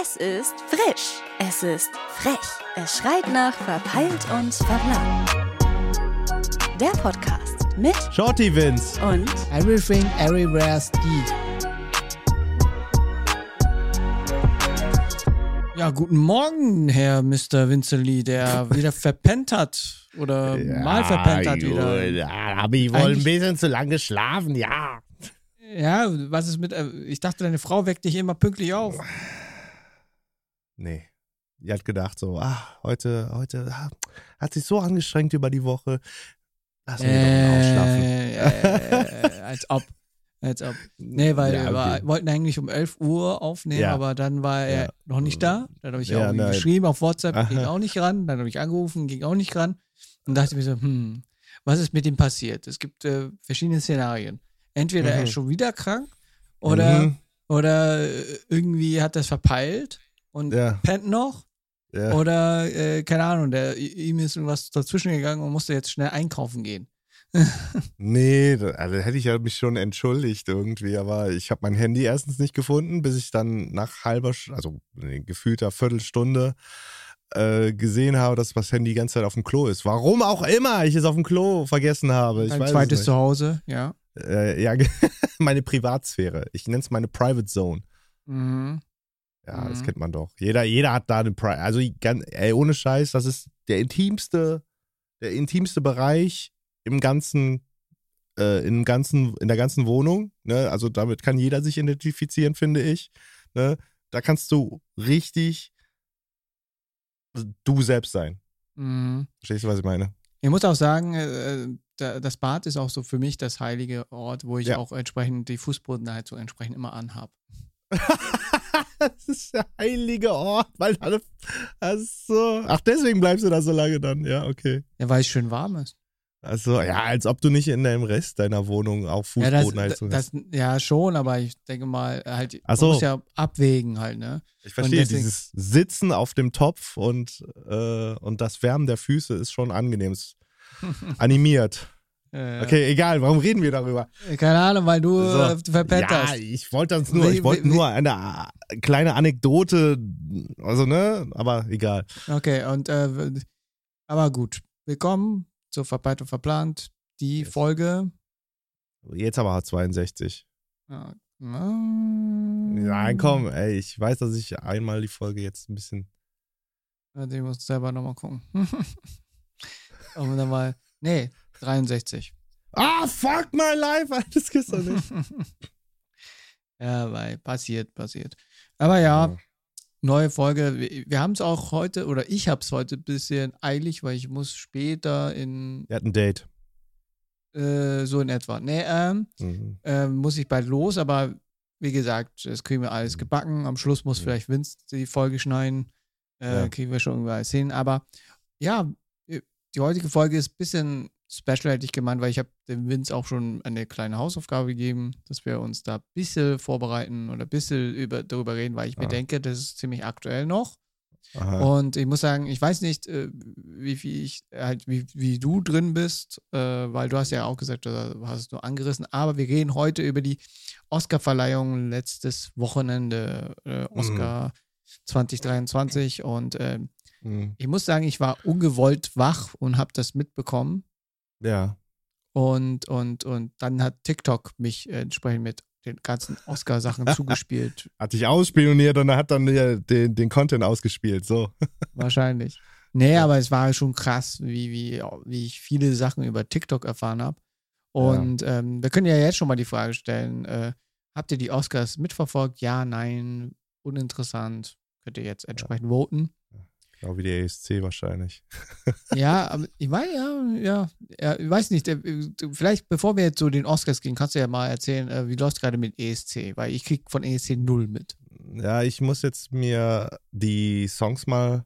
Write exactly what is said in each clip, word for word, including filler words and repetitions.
Es ist frisch, es ist frech, es schreit nach verpeilt und verplant. Der Podcast mit Shorty Vince und Everything Everywhere Steve. Ja, guten Morgen, Herr Mister Vincent Lee, der wieder verpennt hat oder ja, mal verpennt hat wieder. Ja, aber ich wollte ein bisschen zu lange schlafen, ja. Ja, was ist mit, ich dachte, deine Frau weckt dich immer pünktlich auf. Nee, die hat gedacht so, ah, heute, heute ah, hat sich so angestrengt über die Woche, lass mich äh, doch mal ausschlafen. Äh, als ob, als ob. Nee, weil ja, okay. wir wollten eigentlich um elf Uhr aufnehmen, ja. aber dann war er ja. noch nicht da. Dann habe ich ja, auch nein. geschrieben auf WhatsApp, Aha. ging auch nicht ran. Dann habe ich angerufen, ging auch nicht ran. Und dachte mir so, hm, was ist mit ihm passiert? Es gibt äh, verschiedene Szenarien. Entweder mhm. er ist schon wieder krank oder, mhm. oder irgendwie hat er es verpeilt. Und ja. pennt noch ja. oder, äh, keine Ahnung, der, ihm ist irgendwas dazwischen gegangen und musste jetzt schnell einkaufen gehen. Nee, da also hätte ich ja mich schon entschuldigt irgendwie, aber ich habe mein Handy erstens nicht gefunden, bis ich dann nach halber, also nee, gefühlter Viertelstunde äh, gesehen habe, dass das Handy die ganze Zeit auf dem Klo ist. Warum auch immer ich es auf dem Klo vergessen habe. Ich Ein weiß zweites Zuhause, ja. Äh, ja, meine Privatsphäre. Ich nenne es meine Private Zone. Mhm. Ja, das kennt man doch. Jeder, jeder hat da eine Pri- Also, ganz, ey, ohne Scheiß, das ist der intimste, der intimste Bereich im ganzen, äh, im ganzen, in der ganzen Wohnung. Ne? Also, damit kann jeder sich identifizieren, finde ich. Ne? Da kannst du richtig du selbst sein. Mhm. Verstehst du, was ich meine? Ich muss auch sagen, äh, das Bad ist auch so für mich das heilige Ort, wo ich ja. auch entsprechend die Fußbodenheizung entsprechend immer anhabe. Das ist der heilige Ort, weil alle, das ist so, ach deswegen bleibst du da so lange dann, ja, okay. Ja, weil es schön warm ist. Also ja, als ob du nicht in deinem Rest deiner Wohnung auch Fußbodenheizung ja, hast. Ja, schon, aber ich denke mal, halt, man so. muss ja abwägen halt, ne? Ich verstehe, deswegen, dieses Sitzen auf dem Topf und, äh, und das Wärmen der Füße ist schon angenehm, ist animiert. Ja, okay, ja. egal, warum reden wir darüber? Keine Ahnung, weil du so, verpennt hast. Ja, ich wollte das nur, ich wollte nur eine kleine Anekdote, also ne, aber egal. Okay, und äh, aber gut, willkommen zur Verpeilt und Verplant, die jetzt. Folge. Jetzt aber hat zweiundsechzig. Ja. Nein, komm, ey, ich weiß, dass ich einmal die Folge jetzt ein bisschen... Also ich muss selber nochmal gucken. Und dann mal, nee... dreiundsechzig. Ah, fuck my life, das gibt's doch nicht. Ja, weil passiert, passiert. Aber ja, ja. neue Folge. Wir, wir haben es auch heute, oder ich hab's heute ein bisschen eilig, weil ich muss später in... Er hat ein Date. Äh, so in etwa. Nee, ähm, mhm. ähm, muss ich bald los, aber wie gesagt, das kriegen wir alles gebacken. Am Schluss muss mhm. vielleicht Vince die Folge schneiden. Äh, ja. Kriegen wir schon irgendwie alles hin. Aber ja, die heutige Folge ist ein bisschen... Special hätte ich gemeint, weil ich habe dem Vince auch schon eine kleine Hausaufgabe gegeben, dass wir uns da ein bisschen vorbereiten oder ein bisschen über, darüber reden, weil ich ah. mir denke, das ist ziemlich aktuell noch. Aha. Und ich muss sagen, ich weiß nicht, wie viel ich halt, wie, wie du drin bist, weil du hast ja auch gesagt, du hast es nur angerissen, aber wir reden heute über die Oscar-Verleihung letztes Wochenende, äh, Oscar mhm. zwanzig dreiundzwanzig und äh, mhm. ich muss sagen, ich war ungewollt wach und habe das mitbekommen. Ja. Und, und, und dann hat TikTok mich entsprechend mit den ganzen Oscar-Sachen zugespielt. Hat dich ausspioniert und hat dann den, den Content ausgespielt, so. Wahrscheinlich. Nee, ja. aber es war schon krass, wie, wie, wie ich viele Sachen über TikTok erfahren habe. Und ja. ähm, wir können ja jetzt schon mal die Frage stellen, äh, habt ihr die Oscars mitverfolgt? Ja, nein, uninteressant. Könnt ihr jetzt entsprechend ja. voten. Genau wie der E S C wahrscheinlich. Ja, aber ich meine, ja, ja, ja, ich weiß nicht, vielleicht bevor wir jetzt zu den Oscars gehen, kannst du ja mal erzählen, wie läuft es gerade mit E S C, weil ich krieg von E S C null mit. Ja, ich muss jetzt mir die Songs mal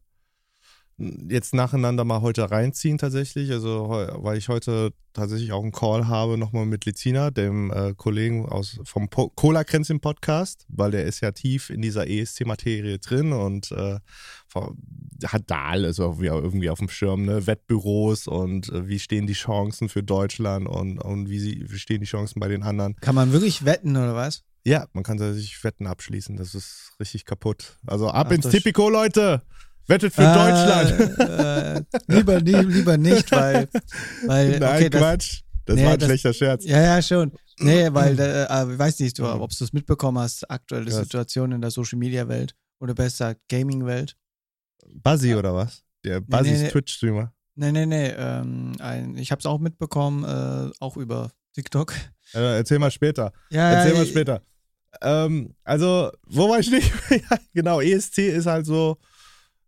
jetzt nacheinander mal heute reinziehen tatsächlich, also weil ich heute tatsächlich auch einen Call habe nochmal mit Lizina, dem äh, Kollegen aus vom po- Cola-Kränzchen-Podcast, weil der ist ja tief in dieser E S C-Materie drin und äh, hat da alles irgendwie auf dem Schirm, ne? Wettbüros und äh, wie stehen die Chancen für Deutschland und, und wie, sie, wie stehen die Chancen bei den anderen. Kann man wirklich wetten oder was? Ja, man kann sich Wetten abschließen, das ist richtig kaputt. Also ab Ach, ins Tipico, Leute! Wettet für äh, Deutschland! Äh, lieber, nie, lieber nicht, weil... weil Nein, okay, Quatsch, das, das nee, war ein das, schlechter Scherz. Ja, ja, schon. Nee, weil, äh, ich weiß nicht, ob du es mitbekommen hast, aktuelle Krass. Situation in der Social-Media-Welt oder besser Gaming-Welt. Buzzy ja. oder was? Der Buzzy nee, nee, Twitch-Streamer. Nee, nee, nee. Ähm, ein, ich habe es auch mitbekommen, äh, auch über TikTok. Äh, erzähl mal später. Ja, erzähl ja, mal ich, später. Ähm, also, wo war ich nicht? Genau, E S C ist halt so...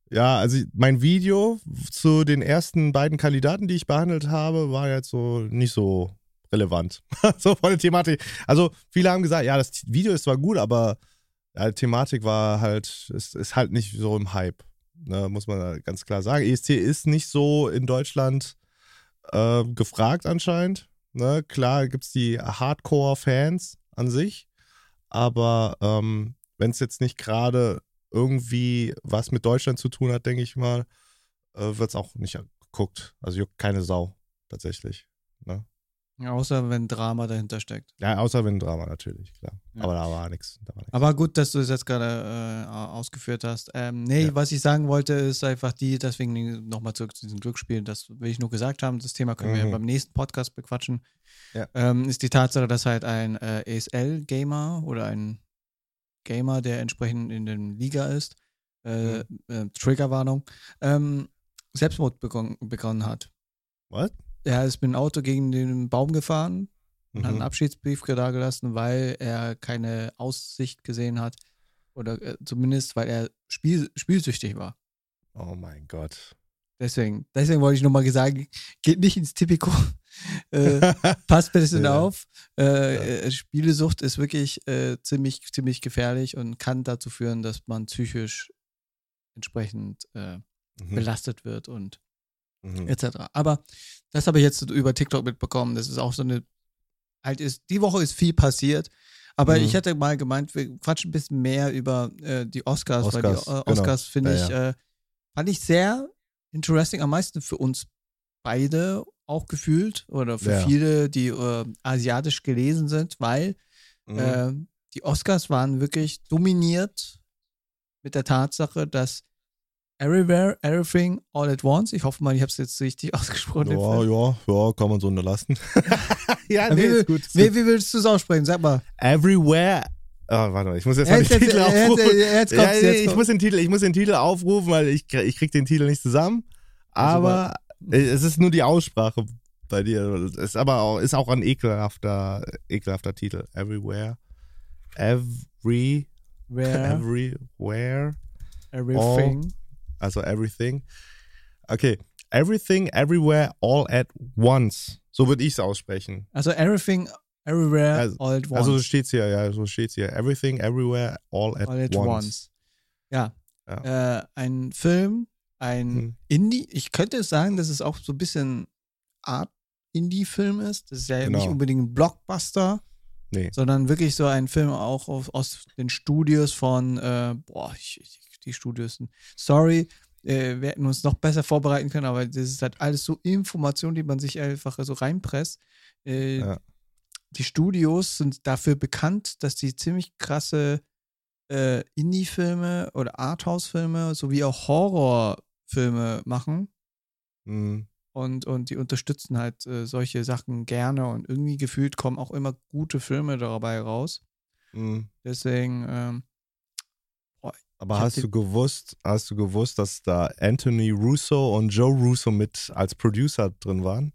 Ja, also mein Video zu den ersten beiden Kandidaten, die ich behandelt habe, war jetzt so nicht so relevant. So von der Thematik. Also viele haben gesagt, ja, das Video ist zwar gut, aber ja, die Thematik war halt, ist, ist halt nicht so im Hype. Ne, muss man ganz klar sagen. E S C ist nicht so in Deutschland äh, gefragt anscheinend. Ne, klar gibt's die Hardcore-Fans an sich, aber ähm, wenn es jetzt nicht gerade irgendwie was mit Deutschland zu tun hat, denke ich mal, äh, wird es auch nicht geguckt. Also juckt keine Sau, tatsächlich. Ne? Ja, außer wenn Drama dahinter steckt. Ja, außer wenn Drama natürlich, klar. Ja. Aber da war nichts. Aber gut, dass du es das jetzt gerade äh, ausgeführt hast. Ähm, nee, ja. was ich sagen wollte, ist einfach die, deswegen nochmal zurück zu diesem Glücksspiel, das will ich nur gesagt haben, das Thema können mhm. wir ja beim nächsten Podcast bequatschen, ja. ähm, ist die Tatsache, dass halt ein äh, E S L-Gamer oder ein Gamer, der entsprechend in der Liga ist, äh, mhm. äh, Triggerwarnung, ähm, Selbstmord begon- begonnen hat. Was? Er ist mit dem Auto gegen den Baum gefahren und mhm. hat einen Abschiedsbrief dagelassen, weil er keine Aussicht gesehen hat oder äh, zumindest, weil er spiel- spielsüchtig war. Oh mein Gott. Deswegen, deswegen wollte ich nochmal sagen, geht nicht ins Tipico. äh, passt ein bisschen ja. auf. Äh, ja. Spielesucht ist wirklich äh, ziemlich, ziemlich gefährlich und kann dazu führen, dass man psychisch entsprechend äh, mhm. belastet wird und mhm. et cetera. Aber das habe ich jetzt über TikTok mitbekommen. Das ist auch so eine, halt ist, die Woche ist viel passiert. Aber mhm. ich hätte mal gemeint, wir quatschen ein bisschen mehr über äh, die Oscars, Oscars, weil die äh, Oscars genau. finde ja, ich, ja. Äh, fand ich sehr interesting, am meisten für uns beide auch gefühlt oder für ja. viele, die äh, asiatisch gelesen sind, weil mhm. äh, die Oscars waren wirklich dominiert mit der Tatsache, dass Everywhere, Everything, All at Once, ich hoffe mal, ich habe es jetzt richtig ausgesprochen. Ja, ja, ja, kann man so unterlassen. ja, nee, wie, ist gut, ist wie, wie willst du es aussprechen? Sag mal. Everywhere. Oh, warte mal, ich muss jetzt mal den jetzt, Titel jetzt, aufrufen. Jetzt, jetzt ja, nee, jetzt ich, muss den Titel, ich muss den Titel aufrufen, weil ich, ich krieg den Titel nicht zusammen. Aber also, es ist nur die Aussprache bei dir. Es ist aber auch, ist auch ein ekelhafter, ekelhafter Titel. Everywhere. Every. Where, everywhere. Everything. All, also everything. Okay. Everything, everywhere, all at once. So würde ich es aussprechen. Also everything, everywhere, also, all at once. Also so steht es hier, ja, so steht es hier. Everything, everywhere, all at, all at once. once. Ja. ja. Äh, ein Film. Ein hm. Indie, ich könnte sagen, dass es auch so ein bisschen Art Indie-Film ist. Das ist ja genau. nicht unbedingt ein Blockbuster, nee. sondern wirklich so ein Film auch auf, aus den Studios von, äh, boah, ich, ich, die Studios sind, sorry, äh, wir hätten uns noch besser vorbereiten können, aber das ist halt alles so Informationen, die man sich einfach so reinpresst. Äh, ja. Die Studios sind dafür bekannt, dass die ziemlich krasse äh, Indie-Filme oder Arthouse-Filme sowie auch Horror- Filme machen mhm. und, und die unterstützen halt äh, solche Sachen gerne und irgendwie gefühlt kommen auch immer gute Filme dabei raus. Mhm. Deswegen ähm, oh, aber hast du gewusst, hast du gewusst, dass da Anthony Russo und Joe Russo mit als Producer drin waren?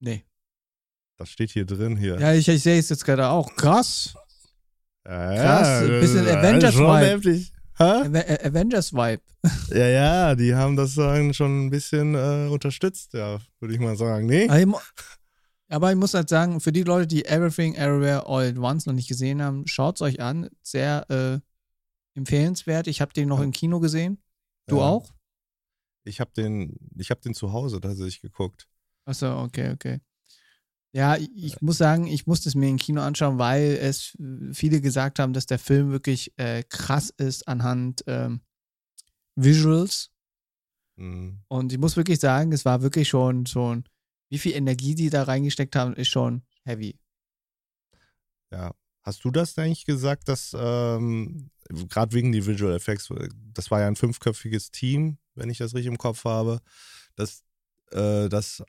Nee. Das steht hier drin hier. Ja, ich, ich sehe es jetzt gerade auch. Krass. Ja, krass, ein bisschen Avengers-Vibe. Avengers-Vibe. Ja, ja, die haben das schon ein bisschen äh, unterstützt, ja, würde ich mal sagen. Nee? Aber ich, mu- aber ich muss halt sagen, für die Leute, die Everything, Everywhere, All at Once noch nicht gesehen haben, schaut es euch an. Sehr äh, empfehlenswert. Ich habe den noch ja. im Kino gesehen. Du ja. auch? Ich habe den, ich hab den zu Hause tatsächlich geguckt. Achso, okay, okay. Ja, ich, ich ja. muss sagen, ich musste es mir im Kino anschauen, weil es viele gesagt haben, dass der Film wirklich äh, krass ist anhand ähm, Visuals. Mhm. Und ich muss wirklich sagen, es war wirklich schon, schon, wie viel Energie die da reingesteckt haben, ist schon heavy. Ja, Hast du das eigentlich gesagt, dass ähm, gerade wegen die Visual Effects, das war ja ein fünfköpfiges Team, wenn ich das richtig im Kopf habe, dass äh, das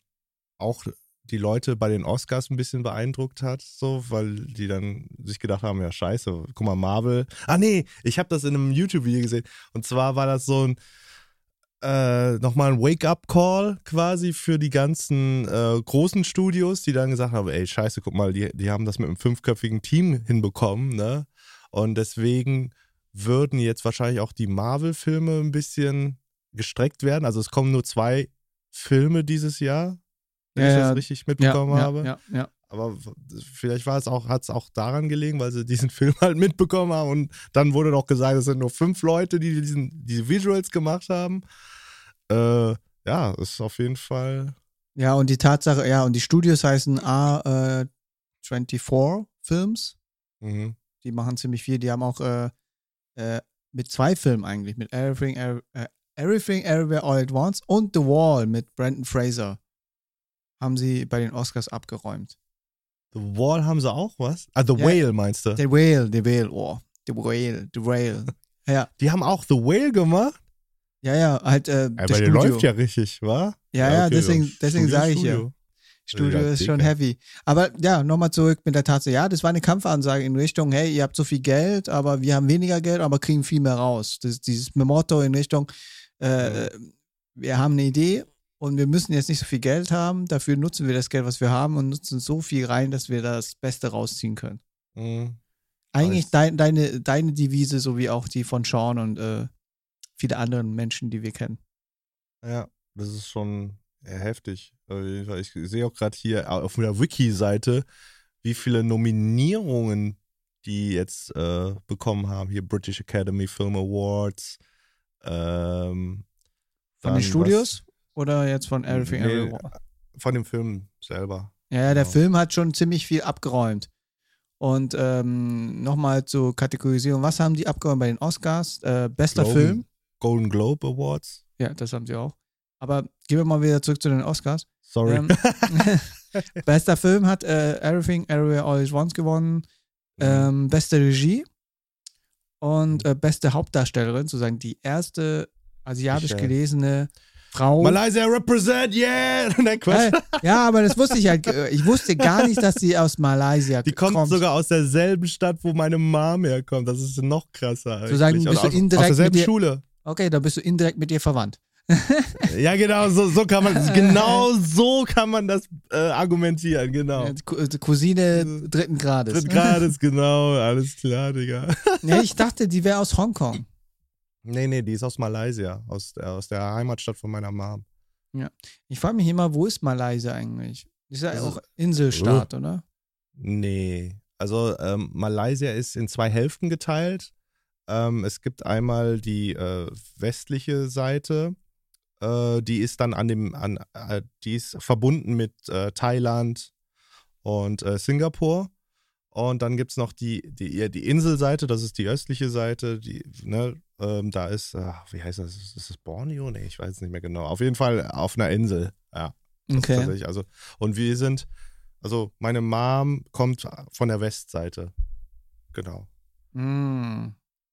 auch die Leute bei den Oscars ein bisschen beeindruckt hat, so, weil die dann sich gedacht haben, ja scheiße, guck mal, Marvel. Ah nee, ich habe das in einem YouTube-Video gesehen. Und zwar war das so ein äh, nochmal ein Wake-up-Call quasi für die ganzen äh, großen Studios, die dann gesagt haben, ey scheiße, guck mal, die, die haben das mit einem fünfköpfigen Team hinbekommen, ne? Und deswegen würden jetzt wahrscheinlich auch die Marvel-Filme ein bisschen gestreckt werden. Also es kommen nur zwei Filme dieses Jahr, wenn ja, ich das richtig mitbekommen ja, ja, habe. Ja, ja. Aber vielleicht war es auch, hat es auch daran gelegen, weil sie diesen Film halt mitbekommen haben und dann wurde doch gesagt, es sind nur fünf Leute, die diesen, diese Visuals gemacht haben. Äh, ja, ist auf jeden Fall. Ja, und die Tatsache, ja, und die Studios heißen A vierundzwanzig Films. Mhm. Die machen ziemlich viel. Die haben auch äh, äh, mit zwei Filmen eigentlich, mit Everything, er, äh, Everything Everywhere All at Once und The Whale mit Brendan Fraser haben sie bei den Oscars abgeräumt. The Whale haben sie auch, was? Ah, The ja. Whale meinst du? The Whale, The Whale, oh. The Whale, The Whale. Ja. Die haben auch The Whale gemacht? Ja, ja, halt äh, ja, das Studio. Der läuft ja richtig, wa? Ja, ja, okay, deswegen, so. deswegen sage ich Studio. ja. Studio ja, ist dick, schon heavy. Aber ja, nochmal zurück mit der Tatsache. Ja, das war eine Kampfansage in Richtung, hey, ihr habt so viel Geld, aber wir haben weniger Geld, aber kriegen viel mehr raus. Das, dieses Motto in Richtung, äh, mhm. wir haben eine Idee und wir müssen jetzt nicht so viel Geld haben, dafür nutzen wir das Geld, was wir haben und nutzen so viel rein, dass wir das Beste rausziehen können. Mhm. Eigentlich dein, deine, deine Devise, so wie auch die von Sean und äh, viele anderen Menschen, die wir kennen. Ja, das ist schon ja, heftig. Ich sehe auch gerade hier auf der Wiki-Seite, wie viele Nominierungen die jetzt äh, bekommen haben. Hier British Academy Film Awards. Ähm, von den Studios? Was? Oder jetzt von Everything nee, Everywhere? Von dem Film selber. Ja, der genau. Film hat schon ziemlich viel abgeräumt. Und ähm, nochmal zur Kategorisierung. Was haben die abgeräumt bei den Oscars? Äh, bester Globen, Film. Golden Globe Awards. Ja, das haben sie auch. Aber gehen wir mal wieder zurück zu den Oscars. Sorry. Ähm, bester Film hat äh, Everything Everywhere All at Once gewonnen. Ähm, beste Regie. Und äh, beste Hauptdarstellerin, sozusagen die erste asiatisch gelesene Frau. Malaysia represent, yeah! Nein, Quatsch. Ja, aber das wusste ich halt. Ich wusste gar nicht, dass sie aus Malaysia die kommt. Die kommt sogar aus derselben Stadt, wo meine Mom herkommt. Das ist noch krasser eigentlich. Sozusagen bist du indirekt aus derselben mit Schule. Okay, da bist du indirekt mit ihr verwandt. Ja, genau, so, so kann man genau so kann man das äh, argumentieren, genau. Cousine dritten Grades. Dritten Grades, genau, alles klar, Digga. Nee, ich dachte, die wäre aus Hongkong. Nee, nee, die ist aus Malaysia, aus, äh, aus der Heimatstadt von meiner Mom. Ja, ich frage mich immer, wo ist Malaysia eigentlich? Ist ja also, auch Inselstaat, uh, oder? Nee, also ähm, Malaysia ist in zwei Hälften geteilt. Ähm, es gibt einmal die äh, westliche Seite, äh, die ist dann an dem, an, äh, die ist verbunden mit äh, Thailand und äh, Singapur. Und dann gibt es noch die, die, die Inselseite, das ist die östliche Seite, die, ne, ähm, da ist, ach, wie heißt das, ist das Borneo? Nee, ich weiß es nicht mehr genau. Auf jeden Fall auf einer Insel, ja. Das okay. Ist tatsächlich, also, und wir sind, also meine Mom kommt von der Westseite, genau. Mm.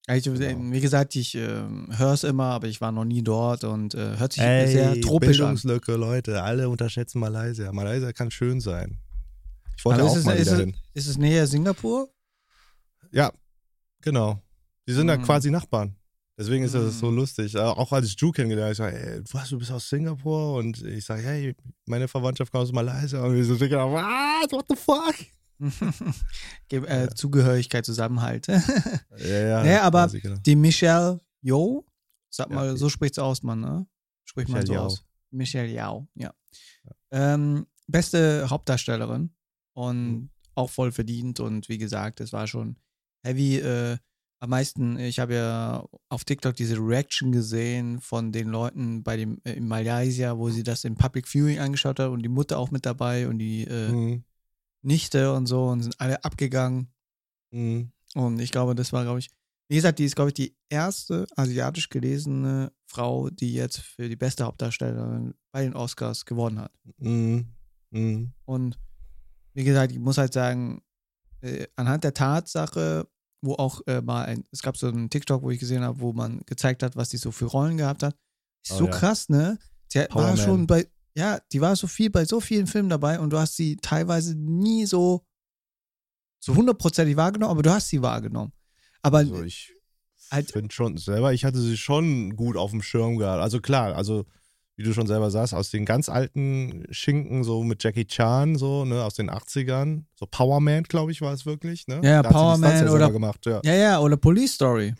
Also, genau. Wie gesagt, ich äh, höre es immer, aber ich war noch nie dort und äh, hört sich Ey, sehr tropisch Bildungslücke, an. Bildungslücke, Leute, alle unterschätzen Malaysia. Malaysia kann schön sein. Ich wollte auch es, mal wieder ist hin. Es, ist es näher Singapur? Ja, genau. Die sind mhm. da quasi Nachbarn. Deswegen ist mhm. das so lustig. Auch als ich Drew kennengelernt habe, ich sage, ey, was, du bist aus Singapur? Und ich sage, hey, meine Verwandtschaft kommt aus Malaysia. Und wir so, what, what the fuck? Gib, äh, ja. Zugehörigkeit, Zusammenhalt. ja, ja, naja, aber genau. Die Michelle Yeoh, sag mal, ja, so spricht es aus, man, ne? Spricht Michelle man so Yeoh. aus. Michelle Yeoh, ja. ja. Ähm, beste Hauptdarstellerin. Und auch voll verdient und wie gesagt, es war schon heavy. Äh, am meisten, ich habe ja auf TikTok diese Reaction gesehen von den Leuten bei dem äh, in Malaysia, wo sie das im Public Viewing angeschaut hat und die Mutter auch mit dabei und die äh, mhm. Nichte und so und sind alle abgegangen. Mhm. Und ich glaube, das war, glaube ich, wie gesagt, die ist, glaube ich, die erste asiatisch gelesene Frau, die jetzt für die beste Hauptdarstellerin bei den Oscars gewonnen hat. Mhm. Mhm. Und wie gesagt, ich muss halt sagen, äh, anhand der Tatsache, wo auch äh, mal ein, es gab so einen TikTok, wo ich gesehen habe, wo man gezeigt hat, was die so für Rollen gehabt hat. Ist oh, so ja. krass, ne? Die Power war Man. schon bei, ja, die war so viel bei so vielen Filmen dabei und du hast sie teilweise nie so so hundertprozentig wahrgenommen, aber du hast sie wahrgenommen. Aber also ich halt, finde schon selber, ich hatte sie schon gut auf dem Schirm gehabt. Also klar, also wie du schon selber sagst, aus den ganz alten Schinken, so mit Jackie Chan, so, ne, aus den achtzigern. So Power Man, glaube ich, war es wirklich, ne? Ja, ja Power Man ja oder, gemacht, ja. ja, ja, oder Police Story.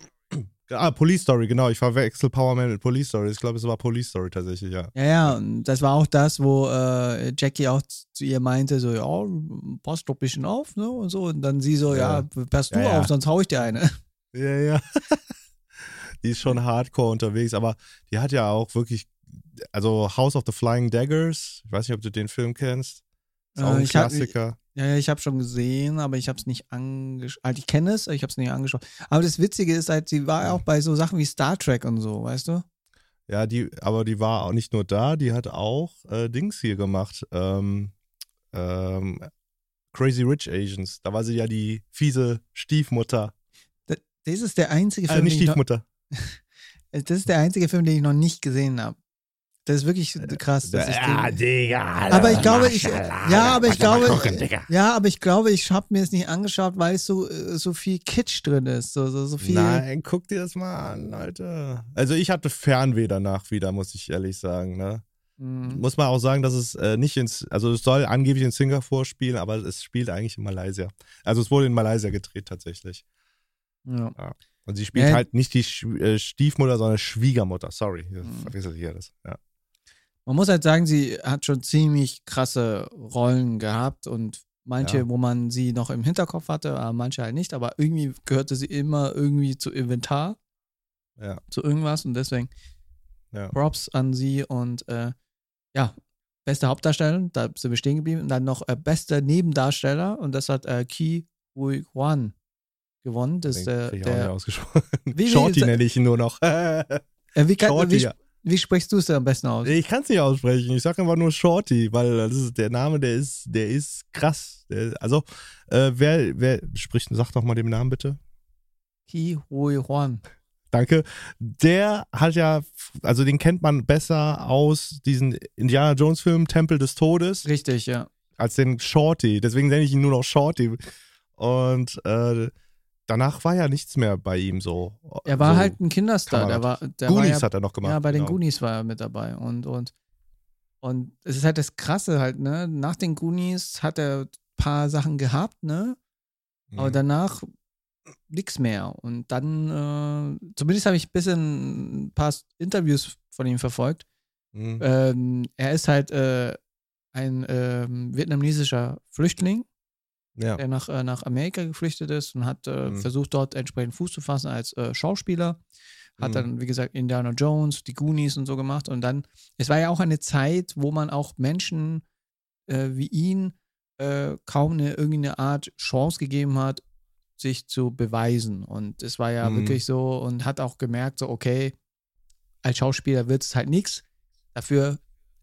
Ah, Police Story, genau. Ich verwechsel Power Man mit Police Story. Ich glaube, es war Police Story tatsächlich, ja. Ja, ja, und das war auch das, wo äh, Jackie auch zu ihr meinte, so, ja, pass doch ein bisschen auf, ne, und so. Und dann sie so, ja, ja pass du ja, ja. auf, sonst hau ich dir eine. Ja, ja. Die ist schon hardcore unterwegs, aber die hat ja auch wirklich also House of the Flying Daggers, ich weiß nicht, ob du den Film kennst. Ist auch äh, ein ich Klassiker. Hab, ich, ja, ich habe schon gesehen, aber ich habe es nicht angeschaut. Also ich kenne es, aber ich habe es nicht angeschaut. Aber das Witzige ist halt, sie war ja auch bei so Sachen wie Star Trek und so, weißt du? Ja, die, aber die war auch nicht nur da, die hat auch äh, Dings hier gemacht. Ähm, ähm, Crazy Rich Asians. Da war sie ja die fiese Stiefmutter. Das, das ist der einzige Film, äh, nicht Stiefmutter. Noch, das ist der einzige Film, den ich noch nicht gesehen habe. Das ist wirklich krass. Das ist ja, Digga. Aber ich glaube, ich, ja, aber ich glaube, ja, aber ich glaube, ich habe mir es nicht angeschaut, weil es so, so viel Kitsch drin ist. So, so, so viel. Nein, guck dir das mal an, Leute. Also ich hatte Fernweh danach wieder, muss ich ehrlich sagen. Ne? Mhm. Muss man auch sagen, dass es äh, nicht ins, also es soll angeblich in Singapur spielen, aber es spielt eigentlich in Malaysia. Also es wurde in Malaysia gedreht tatsächlich. Ja. ja. Und sie spielt äh, halt nicht die Stiefmutter, sondern Schwiegermutter. Sorry, mhm. verwechsel ich hier das. Ja. Man muss halt sagen, sie hat schon ziemlich krasse Rollen gehabt und manche, ja. wo man sie noch im Hinterkopf hatte, aber manche halt nicht, aber irgendwie gehörte sie immer irgendwie zu Inventar, ja. zu irgendwas und deswegen ja. Props an sie und äh, ja, beste Hauptdarstellerin, da sind wir stehen geblieben und dann noch äh, beste Nebendarsteller und das hat äh, Ke Huy Quan gewonnen. Das ist äh, der, der ausgesprochen. Wie, Shorty wie, nenne ich ihn nur noch. äh, wie kann, Shorty, wie, ja. Wie sprichst du es denn am besten aus? Ich kann es nicht aussprechen. Ich sage immer nur Shorty, weil das ist der Name, der ist, der ist krass. Der, also, äh, wer, wer spricht, sag doch mal den Namen bitte. Ke Huy Quan. Danke. Der hat ja, also den kennt man besser aus diesen Indiana Jones Film Tempel des Todes. Richtig, ja. Als den Shorty. Deswegen nenne ich ihn nur noch Shorty. Und äh, danach war ja nichts mehr bei ihm so. Er war so halt ein Kinderstar. Der war, der Goonies war ja, hat er noch gemacht. Ja, bei den genau. Goonies war er mit dabei. Und, und, und es ist halt das Krasse halt, ne? Nach den Goonies hat er ein paar Sachen gehabt, ne? Aber mhm. danach nichts mehr. Und dann, äh, zumindest habe ich ein bisschen ein paar Interviews von ihm verfolgt. Mhm. Ähm, er ist halt äh, ein äh, vietnamesischer Flüchtling. Ja. Der nach, äh, nach Amerika geflüchtet ist und hat äh, mhm. versucht, dort entsprechend Fuß zu fassen als äh, Schauspieler. Hat mhm. dann, wie gesagt, Indiana Jones, die Goonies und so gemacht. Und dann, es war ja auch eine Zeit, wo man auch Menschen äh, wie ihn äh, kaum eine, irgendeine Art Chance gegeben hat, sich zu beweisen. Und es war ja mhm. wirklich so und hat auch gemerkt, so okay, als Schauspieler wird es halt nichts. Dafür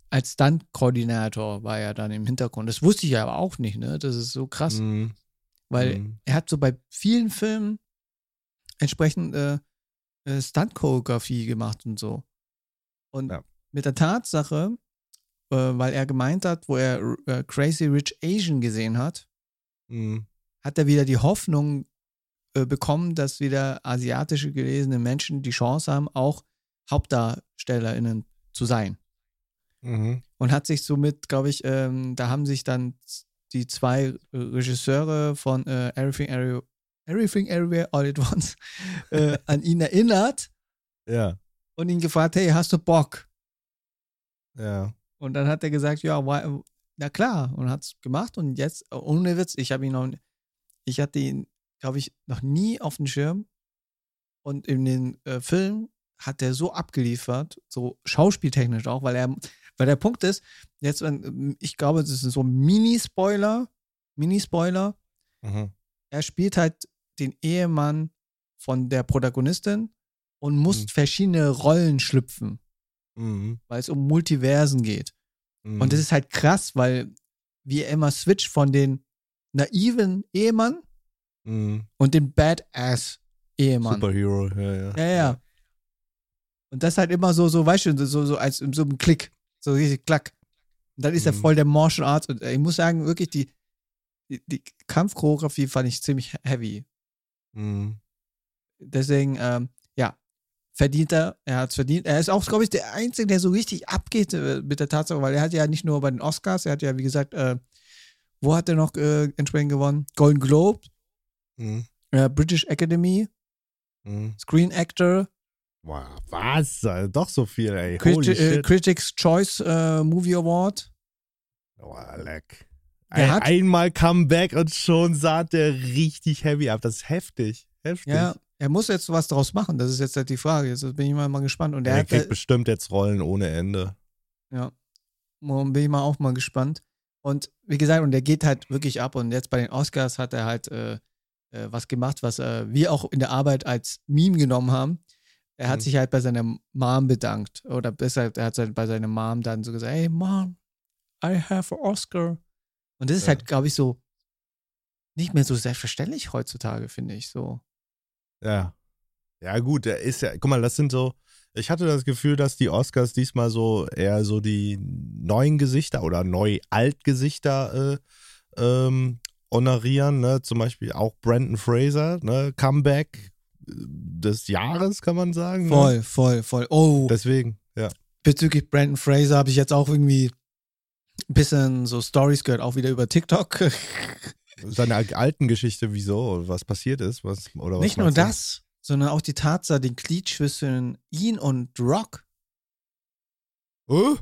als Stunt-Koordinator war er dann im Hintergrund. Das wusste ich ja aber auch nicht, ne? Das ist so krass. Mm. Weil mm. er hat so bei vielen Filmen entsprechend äh, Stunt-Choreografie gemacht und so. Und ja. mit der Tatsache, äh, weil er gemeint hat, wo er äh, Crazy Rich Asian gesehen hat, mm. hat er wieder die Hoffnung äh, bekommen, dass wieder asiatische gelesene Menschen die Chance haben, auch HauptdarstellerInnen zu sein. Mhm. Und hat sich somit, glaube ich, ähm, da haben sich dann die zwei Regisseure von äh, Everything, Every, Everything Everywhere All at Once äh, an ihn erinnert ja. und ihn gefragt, hey, hast du Bock? Ja. Und dann hat er gesagt, ja, why, na klar, und hat es gemacht und jetzt, ohne Witz, ich habe ihn noch, ich hatte ihn, glaube ich, noch nie auf dem Schirm und in den äh, Film hat er so abgeliefert, so schauspieltechnisch auch, weil er, weil der Punkt ist, jetzt, ich glaube, das ist so ein Mini-Spoiler, Mini-Spoiler, mhm. er spielt halt den Ehemann von der Protagonistin und muss mhm. verschiedene Rollen schlüpfen, mhm. weil es um Multiversen geht. Mhm. Und das ist halt krass, weil wir immer switchen von den naiven Ehemann Mhm. Und den Badass-Ehemann. Superhero, ja, ja. Ja, ja. Und das halt immer so, so, weißt du, so, so als in so einem Klick. So richtig Klack. Und dann ist mhm. er voll der Martial Arts. Und ich muss sagen, wirklich, die, die, die Kampfchoreografie fand ich ziemlich heavy. Mhm. Deswegen, ähm, ja, verdient er, er hat es verdient. Er ist auch, glaube ich, der Einzige, der so richtig abgeht äh, mit der Tatsache, weil er hat ja nicht nur bei den Oscars, er hat ja, wie gesagt, äh, wo hat er noch äh, entsprechend gewonnen? Golden Globe, mhm. äh, British Academy, mhm. Screen Actor. Wow, was? Also doch so viel, ey. Criti- Holy äh, shit. Critics' Choice äh, Movie Award. Oh, leck. Ein, hat, einmal Comeback und schon sah der richtig heavy ab. Das ist heftig. Heftig. Ja, er muss jetzt was draus machen. Das ist jetzt halt die Frage. Jetzt bin ich mal, mal gespannt. Und er, er hat, kriegt äh, bestimmt jetzt Rollen ohne Ende. Ja. Und bin ich mal auch mal gespannt. Und wie gesagt, und der geht halt wirklich ab. Und jetzt bei den Oscars hat er halt äh, äh, was gemacht, was äh, wir auch in der Arbeit als Meme genommen haben. Er hat mhm. sich halt bei seiner Mom bedankt. Oder besser, er hat halt bei seiner Mom dann so gesagt, hey Mom, I have an Oscar. Und das ist ja. halt, glaube ich, so nicht mehr so selbstverständlich heutzutage, finde ich so. Ja. Ja, gut, er ist ja, guck mal, das sind so, ich hatte das Gefühl, dass die Oscars diesmal so eher so die neuen Gesichter oder neu-alt-Gesichter äh, ähm, honorieren, ne? Zum Beispiel auch Brendan Fraser, ne? Comeback des Jahres, kann man sagen. Voll, ne? voll, voll. Oh. Deswegen, ja. Bezüglich Brendan Fraser habe ich jetzt auch irgendwie ein bisschen so Stories gehört, auch wieder über TikTok. Seine alten Geschichte, wieso, was passiert ist, was oder was. Nicht nur das, sondern auch die Tatsache, den Klisch zwischen ihn und Rock. Oh,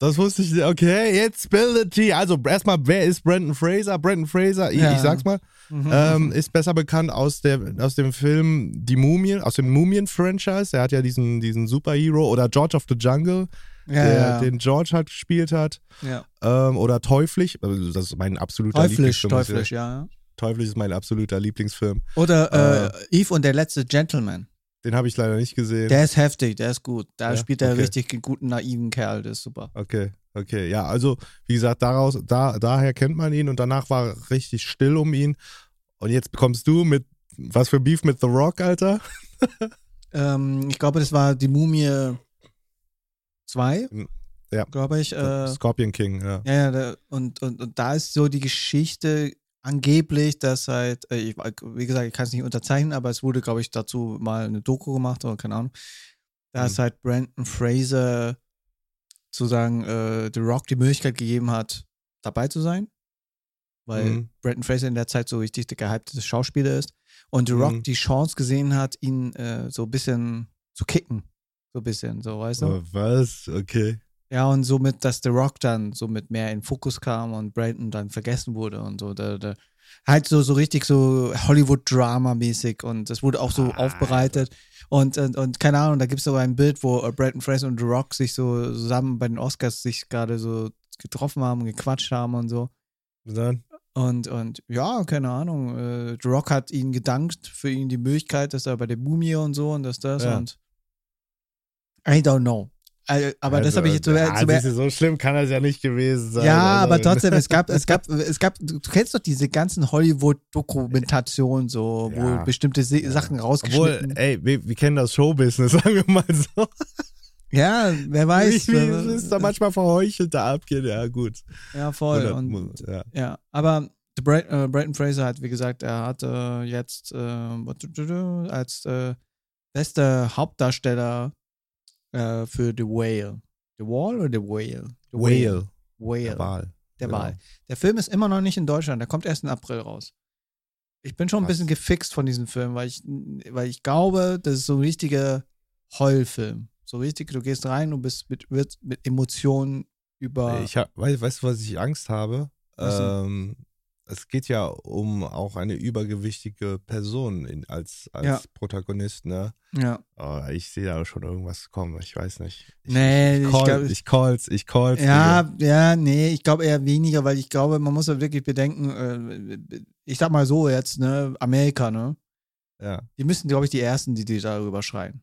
das wusste ich nicht. Okay, jetzt spill the tea. Also erstmal, wer ist Brendan Fraser? Brendan Fraser, ich, ja. ich sag's mal, mhm. ähm, ist besser bekannt aus, der, aus dem Film Die Mumie, aus dem Mumien-Franchise. Er hat ja diesen, diesen Superhero oder George of the Jungle. Ja, der, ja. den George halt gespielt hat. Ja. Ähm, oder Teuflisch, also das ist mein absoluter Teuflisch, Lieblingsfilm. Teuflisch, ja. Teuflisch ist mein absoluter Lieblingsfilm. Oder äh, äh, Eve und der letzte Gentleman. Den habe ich leider nicht gesehen. Der ist heftig, der ist gut. Da ja? spielt er okay. richtig einen guten, naiven Kerl, der ist super. Okay, okay. Ja, also wie gesagt, daraus, da, daher kennt man ihn und danach war richtig still um ihn. Und jetzt bekommst du mit, was für Beef mit The Rock, Alter? ähm, ich glaube, das war die Mumie zwei, ja. glaube ich. Äh, Scorpion King, ja. Ja, ja da, und, und, und da ist so die Geschichte angeblich, dass halt, äh, ich, wie gesagt, ich kann es nicht unterzeichnen, aber es wurde, glaube ich, dazu mal eine Doku gemacht oder keine Ahnung, dass mhm. halt Brendan Fraser sozusagen äh, The Rock die Möglichkeit gegeben hat, dabei zu sein, weil mhm. Brendan Fraser in der Zeit so richtig der gehypte Schauspieler ist und The Rock mhm. die Chance gesehen hat, ihn äh, so ein bisschen zu kicken. So ein bisschen, so, weißt du? Oh, was? Okay. Ja, und somit, dass The Rock dann somit mehr in Fokus kam und Brandon dann vergessen wurde und so. Da, da. Halt so, so richtig so Hollywood-Drama-mäßig und das wurde auch so ah, aufbereitet. Und, und, und keine Ahnung, da gibt es so ein Bild, wo Brendan Fraser und The Rock sich so zusammen bei den Oscars sich gerade so getroffen haben, gequatscht haben und so. Und dann? Und, und ja, keine Ahnung. The Rock hat ihnen gedankt für ihn die Möglichkeit, dass er bei der Mumie und so und dass das ja. und I don't know. Also, aber also, das habe ich jetzt zu mehr, ah, zu mehr, so schlimm kann das ja nicht gewesen sein. Ja, also. Aber trotzdem, es gab, es gab, es gab, du kennst doch diese ganzen Hollywood-Dokumentationen, so, ja. wo bestimmte Se- ja. Sachen rausgeschnitten. Obwohl, ey, wir, wir kennen das Showbusiness, sagen wir mal so. Ja, wer weiß. Wie es da manchmal verheuchelt da abgeht, ja, gut. Ja, voll. Oder, und, ja. ja, aber Brad, äh, Brendan Fraser hat, wie gesagt, er hat äh, jetzt äh, als äh, bester Hauptdarsteller Uh, für The Whale. The Wall oder The Whale? The Whale. Whale. Der Wal. Der Wal. Genau. Der Film ist immer noch nicht in Deutschland. Der kommt erst im April raus. Ich bin schon Krass. ein bisschen gefixt von diesem Film, weil ich, weil ich glaube, das ist so ein richtiger Heulfilm. So richtig, du gehst rein und bist mit, wird mit Emotionen über... Ich hab, weißt, weißt du, was ich Angst habe? Ähm, es geht ja um auch eine übergewichtige Person in, als, als ja. Protagonist, ne? Ja. Oh, ich sehe da schon irgendwas kommen, ich weiß nicht. Ich, nee, ich, ich, call, ich, glaub, ich call's, ich call's. Ja, wieder. ja, nee, ich glaube eher weniger, weil ich glaube, man muss ja wirklich bedenken, ich sag mal so jetzt, ne, Amerika, ne? Ja. Die müssen, glaube ich, die Ersten, die, die darüber schreien.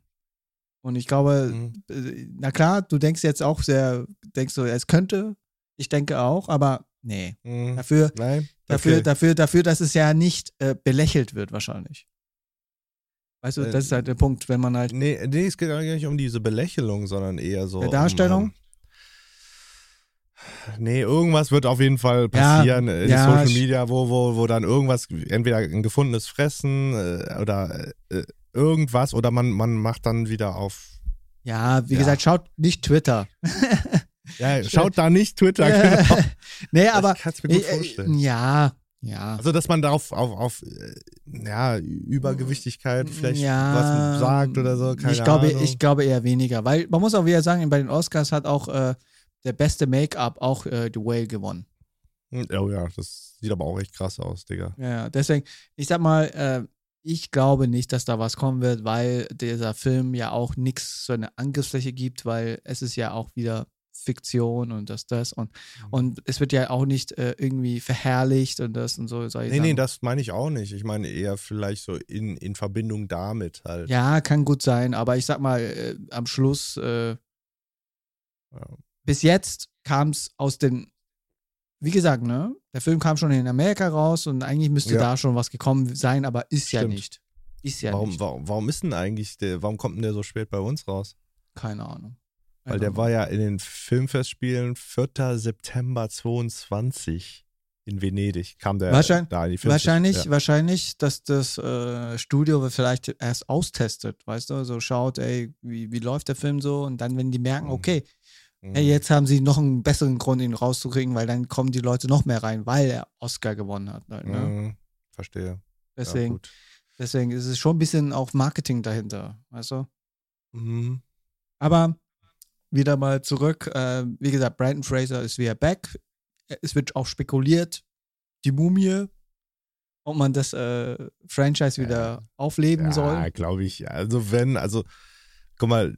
Und ich glaube, mhm. na klar, du denkst jetzt auch sehr, denkst du, es könnte, ich denke auch, aber Nee. Mhm. Dafür, Nein? Dafür, okay. dafür, dafür, dass es ja nicht äh, belächelt wird wahrscheinlich. Weißt du, äh, das ist halt der Punkt, wenn man halt... Nee, nee, es geht eigentlich nicht um diese Belächelung, sondern eher so... Der Darstellung? Um, nee, irgendwas wird auf jeden Fall passieren ja, in ja, Social Media, wo, wo, wo dann irgendwas, entweder ein gefundenes Fressen äh, oder äh, irgendwas, oder man, man macht dann wieder auf... Ja, wie ja. gesagt, schaut nicht Twitter. Ja, schaut da nicht Twitter, ja. Genau. Nee, das aber... Kannst du mir gut vorstellen. Ja, ja. Also, dass man darauf auf, auf ja, Übergewichtigkeit vielleicht ja, was sagt oder so, keine ich glaube, Ahnung. Ich glaube eher weniger, weil man muss auch wieder sagen, bei den Oscars hat auch... Äh, Der beste Make-up auch äh, The Whale gewonnen. Oh ja, das sieht aber auch echt krass aus, Digga. Ja, deswegen, ich sag mal, äh, ich glaube nicht, dass da was kommen wird, weil dieser Film ja auch nichts so eine Angriffsfläche gibt, weil es ist ja auch wieder Fiktion und das, das und, mhm. und es wird ja auch nicht äh, irgendwie verherrlicht und das und so. Soll ich nee, sagen. nee, das meine ich auch nicht. Ich meine eher vielleicht so in, in Verbindung damit halt. Ja, kann gut sein, aber ich sag mal, äh, am Schluss äh, ja. Bis jetzt kam es aus den, wie gesagt, ne, der Film kam schon in Amerika raus und eigentlich müsste ja. da schon was gekommen sein, aber ist Stimmt. ja nicht. Ist ja warum, nicht. Warum, warum ist denn eigentlich, der, warum kommt denn der so spät bei uns raus? Keine Ahnung. Weil Keine der Ahnung. war ja in den Filmfestspielen vierter September zweiundzwanzig in Venedig, kam der Wahrschein, da in die Filmfestspiele. Wahrscheinlich, ja. wahrscheinlich, dass das äh, Studio vielleicht erst austestet, weißt du, so schaut, ey, wie, wie läuft der Film so und dann, wenn die merken, okay, mhm. Hey, jetzt haben sie noch einen besseren Grund, ihn rauszukriegen, weil dann kommen die Leute noch mehr rein, weil er Oscar gewonnen hat. Halt, ne? Mhm, verstehe. Deswegen, ja, deswegen ist es schon ein bisschen auch Marketing dahinter, weißt du? Mhm. Aber wieder mal zurück. Äh, wie gesagt, Brendan Fraser ist wieder back. Es wird auch spekuliert, die Mumie, ob man das äh, Franchise wieder ja. aufleben ja, soll. Ja, glaube ich. Also wenn, also guck mal,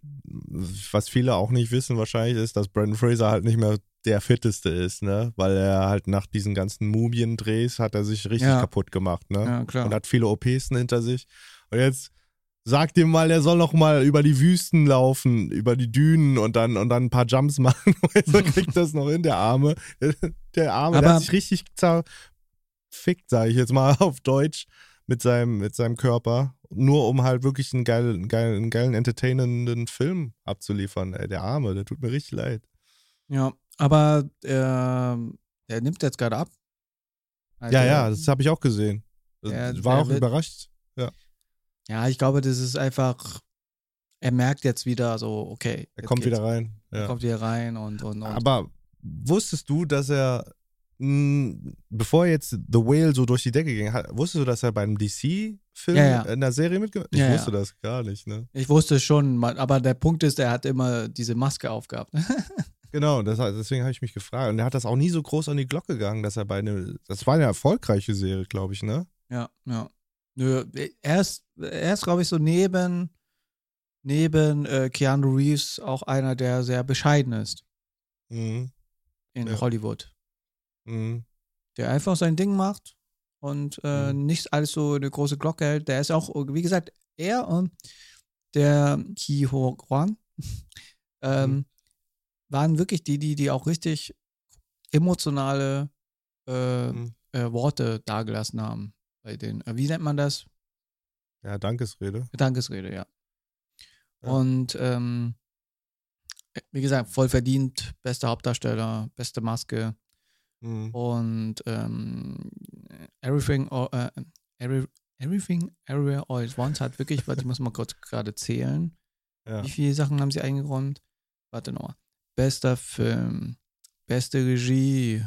was viele auch nicht wissen wahrscheinlich ist, dass Brendan Fraser halt nicht mehr der fitteste ist, ne? Weil er halt nach diesen ganzen Mumien-Drehs hat er sich richtig ja. kaputt gemacht, ne? Ja, klar. Und hat viele O Ps hinter sich. Und jetzt sagt ihm mal, er soll noch mal über die Wüsten laufen, über die Dünen und dann, und dann ein paar Jumps machen. Also kriegt das noch in der Arme. Der Arme, aber der hat sich richtig zerfickt, sage ich jetzt mal auf Deutsch, mit seinem, mit seinem Körper. Nur um halt wirklich einen geilen, geilen, geilen, entertainenden Film abzuliefern. Ey, der Arme, der tut mir richtig leid. Ja, aber äh, der nimmt jetzt gerade ab. Also, ja, ja, das habe ich auch gesehen. Der, war auch wird, überrascht. Ja. ja, ich glaube, das ist einfach, er merkt jetzt wieder so, okay. Er kommt geht's. wieder rein. Ja. Er kommt wieder rein und, und, und. Aber wusstest du, dass er, mh, bevor jetzt The Whale so durch die Decke ging, hat, wusstest du, dass er beim D C Film, ja, ja. in der Serie mitgemacht? Ich ja, wusste ja. das gar nicht, ne? Ich wusste schon, aber der Punkt ist, er hat immer diese Maske aufgehabt. Genau, das, deswegen habe ich mich gefragt. Und er hat das auch nie so groß an die Glocke gegangen, dass er bei einem, das war eine erfolgreiche Serie, glaube ich, ne? Ja, ja. Nö, er ist, er ist glaube ich, so neben, neben äh, Keanu Reeves auch einer, der sehr bescheiden ist. Mhm. In ja. Hollywood. Mhm. Der einfach sein Ding macht. Und äh, mhm. nicht alles so eine große Glocke hält. Der ist auch, wie gesagt, er und der Ke Huy Quan ähm, mhm. waren wirklich die, die, die auch richtig emotionale äh, mhm. äh, Worte dargelassen haben. Bei denen. Wie nennt man das? Ja, Dankesrede. Dankesrede, ja. ja. Und ähm, wie gesagt, voll verdient, bester Hauptdarsteller, beste Maske. Und ähm, Everything, uh, every, Everything Everywhere All at Once hat wirklich, warte, ich muss mal kurz gerade zählen. Ja. Wie viele Sachen haben sie eingeräumt? Warte nochmal. Bester Film, beste Regie,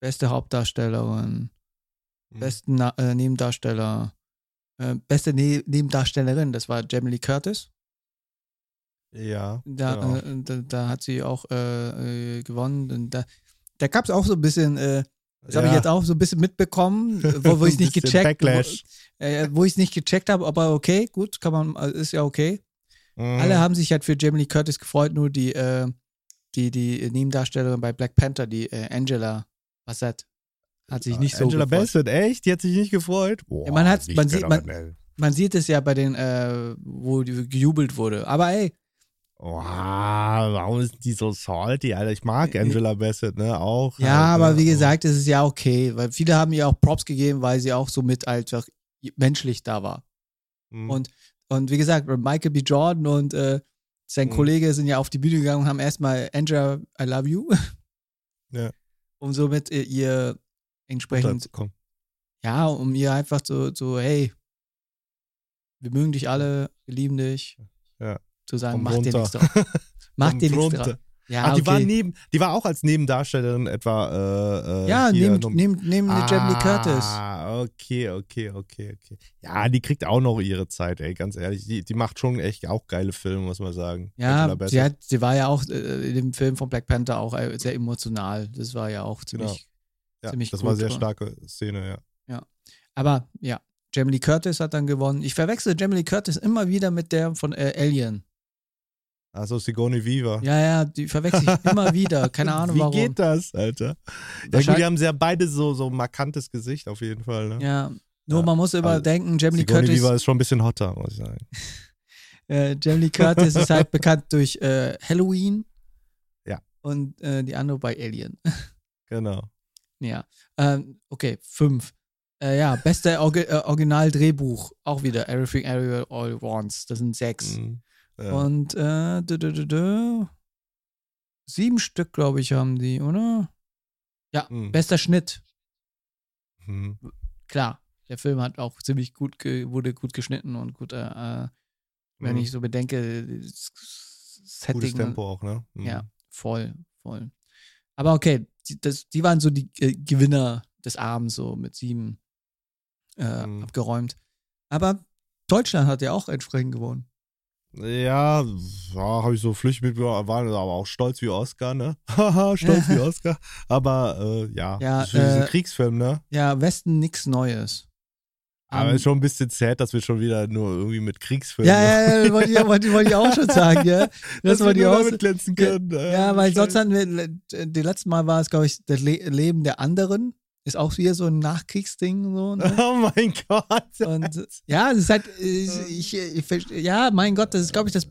beste Hauptdarstellerin, mhm. besten Na- äh, Nebendarsteller, äh, beste ne- Nebendarstellerin, das war Jamie Lee Curtis. Ja. Da, genau. äh, da, da hat sie auch äh, äh, gewonnen. Und da, Da gab es auch so ein bisschen, äh, das ja. habe ich jetzt auch so ein bisschen mitbekommen, wo, wo ich es nicht gecheckt habe, wo, äh, wo ich es nicht gecheckt habe, aber okay, gut, kann man, also ist ja okay. Mm. Alle haben sich halt für Jamie Lee Curtis gefreut, nur die, äh, die, die Nebendarstellerin bei Black Panther, die äh, Angela Bassett, hat sich nicht ja, so Angela gefreut. Angela Bassett, echt? Die hat sich nicht gefreut? Boah, man, hat's, man, sieht, man, man sieht es ja bei den, äh, wo die, gejubelt wurde, aber ey, oh, warum ist die so salty, Alter? Ich mag Angela Bassett, ne, auch. Ja, halt, aber ne? Wie gesagt, es ist ja okay, weil viele haben ihr auch Props gegeben, weil sie auch so mit einfach menschlich da war. Mhm. Und, und wie gesagt, Michael B. Jordan und äh, sein mhm. Kollege sind ja auf die Bühne gegangen und haben erstmal Angela, I love you. Ja. Um somit äh, ihr entsprechend, ja, um ihr einfach so, so, hey, wir mögen dich alle, wir lieben dich. Ja. Zu sagen, mach dir nichts drauf. Mach dir nichts drauf. Ja, ah, die, okay. war neben, die war auch als Nebendarstellerin etwa. Äh, ja, hier neben, num- neben, neben ah, Jamie Lee Curtis. Ah, okay, okay, okay, okay. Ja, die kriegt auch noch ihre Zeit, ey, ganz ehrlich. Die, die macht schon echt auch geile Filme, muss man sagen. Ja, sie, hat, sie war ja auch äh, in dem Film von Black Panther auch äh, sehr emotional. Das war ja auch ziemlich, genau. ja, ziemlich das gut. Das war eine sehr starke Szene, ja. Ja, aber ja. Jamie Lee Curtis hat dann gewonnen. Ich verwechsel Jamie Lee Curtis immer wieder mit der von äh, Alien. Also Sigourney Weaver. Ja, ja, die verwechsel ich immer wieder. Keine Ahnung, wie warum. Wie geht das, Alter? Ja, gut, die haben ja beide so, so ein markantes Gesicht auf jeden Fall. Ne? Ja, nur ja. Man muss immer also, denken, Jamie Lee Curtis... Sigourney Weaver ist schon ein bisschen hotter, muss ich sagen. äh, Jamie Lee Curtis ist halt bekannt durch äh, Halloween. Ja. Und äh, die andere bei Alien. Genau. Ja. Ähm, okay, fünf. Äh, ja, beste Or- äh, Originaldrehbuch. Auch wieder Everything Everywhere All at Once. Das sind sechs. Mhm, ja. Und äh, dü, dü, dü, dü. sieben Stück, glaube ich, haben die, oder? Ja, mhm. Bester Schnitt. Mhm. Klar, der Film hat auch ziemlich gut, ge- wurde gut geschnitten und gut, äh, wenn mhm. ich so bedenke, Setting. Gutes Tempo auch, ne? Mhm. Ja, voll, voll. Aber okay, die, das, die waren so die äh, Gewinner des Abends, so mit sieben. Äh, mhm. abgeräumt. Aber Deutschland hat ja auch entsprechend gewonnen. Ja, ja, habe ich so flüchtig mitbekommen, waren aber auch stolz wie Oscar, ne? Haha, stolz wie Oscar. Aber äh, ja, ja das ist äh, ein Kriegsfilm, ne? Ja, Westen nichts Neues. Aber um, ist schon ein bisschen sad, dass wir schon wieder nur irgendwie mit Kriegsfilmen. Ja, ja, ja, wollte ich, wollte, wollte ich auch schon sagen, ja. Dass, dass wir die auch damit glänzen können. Ja, ja, weil sonst hatten wir, das letzte Mal war es, glaube ich, das Le- Leben der anderen. Ist auch wieder so ein Nachkriegsding. So, ne? Oh mein Gott. Und, ja, das ist halt, ich, ich, ich, ja, mein Gott, das ist, glaube ich, das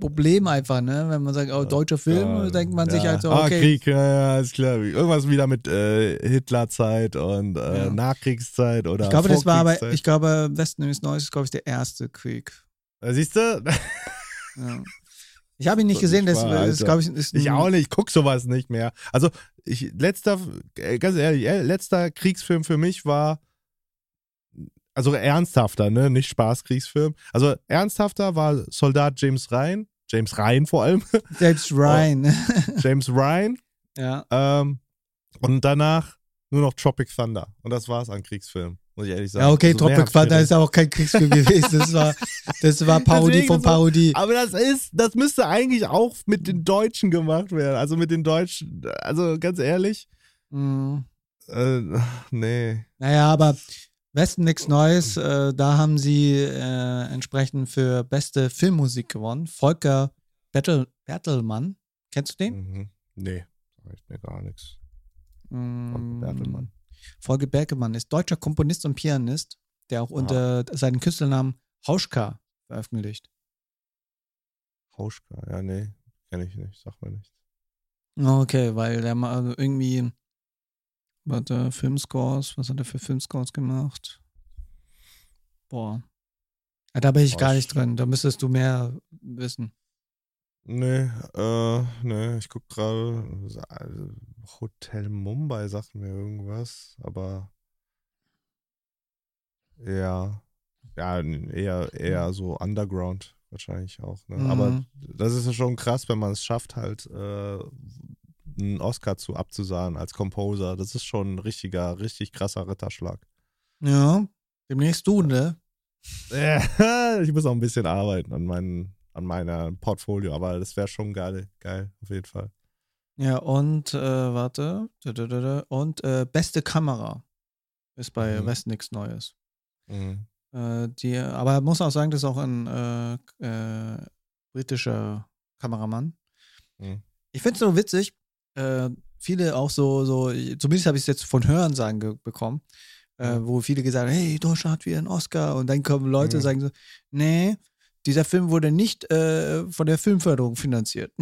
Problem einfach, ne? Wenn man sagt, oh, deutscher Film, ja, denkt man ja. sich halt so, okay. Ah, Krieg, ja, ja, ist klar. Irgendwas wieder mit äh, Hitlerzeit und äh, ja. Nachkriegszeit oder ich glaube, das war aber, ich glaube, Westen nichts Neues ist, glaube ich, der erste Krieg. Siehst du? Ja. Ich habe ihn nicht so gesehen, nicht wahr, das, das glaube ich... Ist ich auch nicht, ich gucke sowas nicht mehr. Also, ich, letzter, ganz ehrlich, letzter Kriegsfilm für mich war, also ernsthafter, ne, nicht Spaßkriegsfilm. Also ernsthafter war Soldat James Ryan, James Ryan vor allem. James Ryan. James Ryan. Ja. Ähm, und danach nur noch Tropic Thunder. Und das war's an Kriegsfilmen. Muss ich ehrlich sagen. Ja, okay, also Tropic Thunder ist auch kein Kriegsfilm gewesen. Das war, das war Parodie Deswegen von Parodie. So, aber das ist, das müsste eigentlich auch mit den Deutschen gemacht werden. Also mit den Deutschen, also ganz ehrlich. Mhm. Äh, nee. Naja, aber Westen nichts Neues. Äh, da haben sie äh, entsprechend für beste Filmmusik gewonnen. Volker Bertel, Bertelmann. Kennst du den? Mhm. Nee, reicht mir gar nichts. Mhm. Volker Bertelmann. Volker Bertelmann ist deutscher Komponist und Pianist, der auch unter ah. seinem Künstlernamen Hauschka veröffentlicht. Hauschka, ja, nee, kenne ich nicht, sag mir nichts. Okay, weil der mal irgendwie, warte, Filmscores, was hat er für Filmscores gemacht? Boah. Ja, da bin ich Hauschka. Gar nicht drin, da müsstest du mehr wissen. Nee, äh, nee, ich guck gerade, also Hotel Mumbai sagt mir irgendwas, aber ja, ja, eher, eher so Underground wahrscheinlich auch, ne? Mhm. Aber das ist ja schon krass, wenn man es schafft, halt äh, einen Oscar zu abzusagen als Composer, das ist schon ein richtiger, richtig krasser Ritterschlag. Ja, demnächst du, ne? Ja, ich muss auch ein bisschen arbeiten an meinen an meiner Portfolio, aber das wäre schon geil, geil, auf jeden Fall. Ja, und, äh, warte, und äh, beste Kamera ist bei mhm. West nichts Neues. Mhm. Äh, die, aber muss auch sagen, das ist auch ein äh, äh, britischer Kameramann. Mhm. Ich finde es so witzig, äh, viele auch so, so zumindest habe ich es jetzt von Hörensagen ge- bekommen, äh, mhm. wo viele gesagt haben, hey, Deutschland hat wieder einen Oscar, und dann kommen Leute mhm. und sagen so, nee, Dieser Film wurde nicht äh, von der Filmförderung finanziert.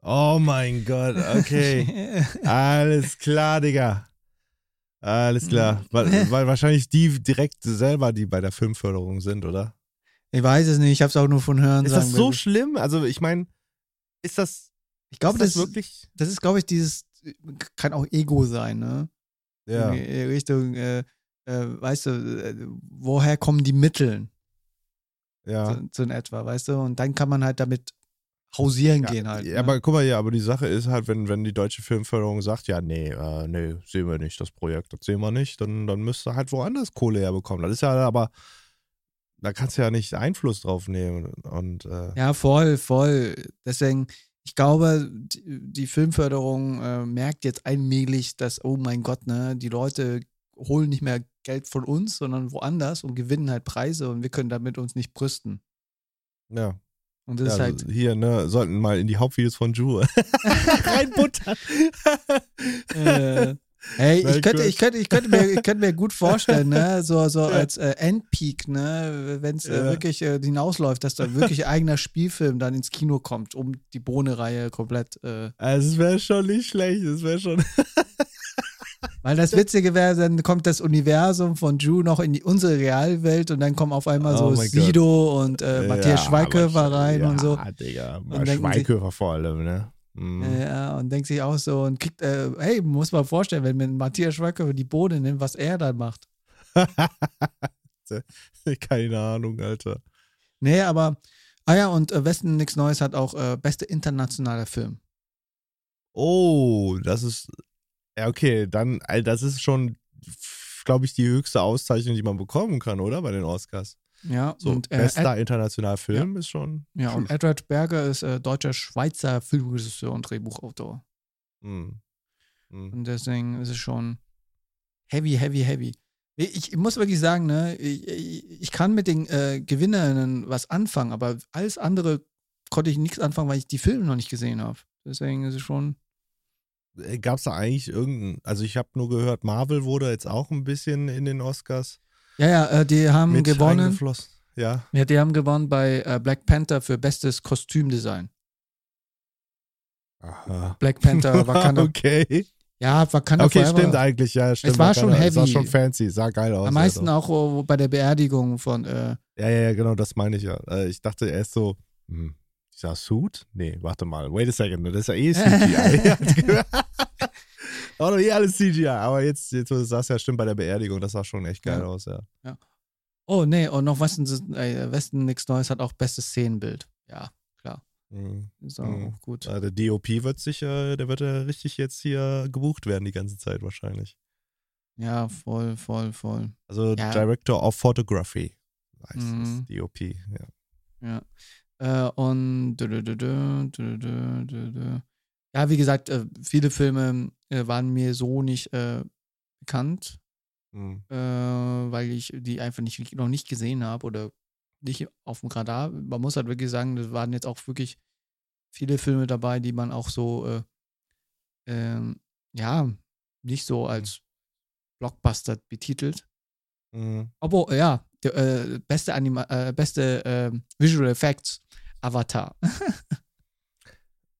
Oh mein Gott, okay. Alles klar, Digga. Alles klar. Weil, weil wahrscheinlich die direkt selber, die bei der Filmförderung sind, oder? Ich weiß es nicht, ich hab's auch nur von Hören. Ist das so wirklich schlimm? Also ich meine, ist das, ich glaube, das, das wirklich? Das ist, glaube ich, dieses, kann auch Ego sein, ne? Ja. In Richtung, äh, äh, weißt du, äh, woher kommen die Mittel? Ja. So, so in etwa, weißt du? Und dann kann man halt damit hausieren ja, gehen halt. Ja, ne? Aber guck mal, ja, aber die Sache ist halt, wenn, wenn die deutsche Filmförderung sagt, ja, nee, äh, nee, sehen wir nicht, das Projekt, das sehen wir nicht, dann, dann müsste halt woanders Kohle herbekommen. Das ist ja aber, da kannst du ja nicht Einfluss drauf nehmen. Und, äh ja, voll, voll. Deswegen, ich glaube, die Filmförderung äh, merkt jetzt allmählich, dass, oh mein Gott, ne, die Leute holen nicht mehr Geld von uns, sondern woanders und gewinnen halt Preise und wir können damit uns nicht brüsten. Ja. Und das ja, ist halt. Hier, ne, sollten mal in die Hauptvideos von Ju reinbuttern. äh, hey, ich könnte, ich, könnte, ich, könnte mir, ich könnte mir gut vorstellen, ne, so, so als äh, Endpeak, ne, wenn es äh, ja. wirklich äh, hinausläuft, dass da wirklich eigener Spielfilm dann ins Kino kommt, um die Bohne-Reihe komplett. Äh, also es wäre schon nicht schlecht, es wäre schon. Weil das Witzige wäre, dann kommt das Universum von Ju noch in die, unsere Realwelt und dann kommen auf einmal so oh Sido und äh, Matthias ja, Schweighöfer rein ja, und so. Ja, Digga, und Schweighöfer sich, vor allem, ne? Mm. Ja, und denkt sich auch so und kriegt, äh, hey, muss man vorstellen, wenn man Matthias Schweighöfer die Bohne nimmt, was er dann macht. Keine Ahnung, Alter. Nee, aber, ah ja, und äh, Westen nichts Neues hat auch äh, beste internationaler Film. Oh, das ist... Ja, okay, dann, das ist schon, glaube ich, die höchste Auszeichnung, die man bekommen kann, oder? Bei den Oscars. Ja, so, und äh, bester Ed- internationaler Film ja. ist schon. Ja, schon. Und Edward Berger ist äh, deutscher Schweizer Filmregisseur und Drehbuchautor. Mhm. Mhm. Und deswegen ist es schon heavy, heavy, heavy. Ich, ich muss wirklich sagen, ne, ich, ich kann mit den äh, Gewinnerinnen was anfangen, aber alles andere konnte ich nichts anfangen, weil ich die Filme noch nicht gesehen habe. Deswegen ist es schon. Gab es da eigentlich irgendeinen, also ich habe nur gehört, Marvel wurde jetzt auch ein bisschen in den Oscars. Ja, ja, die haben gewonnen. Ja. ja, die haben gewonnen bei Black Panther für bestes Kostümdesign. Aha. Black Panther, Wakanda. Okay. Ja, Wakanda okay, Forever. Okay, stimmt eigentlich, ja, stimmt. Es war Wakanda. Schon heavy. Es war schon fancy, sah geil aus. Am meisten also. Auch bei der Beerdigung von... Äh, ja, ja, ja, genau, das meine ich ja. Ich dachte erst so... Hm. Dieser Suit? Nee, warte mal. Wait a second, das ist ja eh C G I. Auch noch eh alles C G I. Aber jetzt, jetzt sah es ja stimmt bei der Beerdigung. Das sah schon echt geil ja. aus, ja. ja. Oh, nee, und noch Westen, äh, Westen nichts Neues hat auch bestes Szenenbild. Ja, klar. Mhm. Ist auch mhm. gut. Ja, der D O P wird sich, äh, der wird ja richtig jetzt hier gebucht werden die ganze Zeit wahrscheinlich. Ja, voll, voll, voll. Also ja. Director of Photography heißt mhm. das, D O P, ja. Ja. Äh, und dü, dü, dü, dü, dü, dü, dü. Ja, wie gesagt, äh, viele Filme äh, waren mir so nicht äh, bekannt, mhm. äh, weil ich die einfach nicht, noch nicht gesehen habe oder nicht auf dem Radar. Man muss halt wirklich sagen, das waren jetzt auch wirklich viele Filme dabei, die man auch so, äh, äh, ja, nicht so als Blockbuster betitelt. Mhm. Obwohl, ja, die, äh, beste, Anima- äh, beste äh, Visual Effects. Avatar.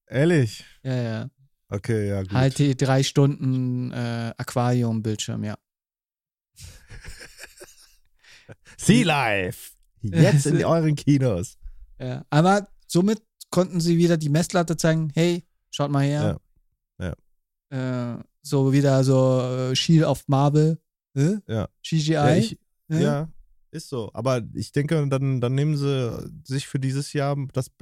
Ehrlich? Ja, ja. Okay, ja, gut. Halt die drei Stunden äh, Aquarium-Bildschirm, ja. Sea Life! Jetzt in euren Kinos. Ja, aber somit konnten sie wieder die Messlatte zeigen, hey, schaut mal her. Ja. ja. Äh, so wieder so äh, Shield auf Marvel. Äh? Ja. C G I. Ja, ich, äh? ja. Ist so, aber ich denke, dann, dann nehmen sie sich für dieses Jahr, das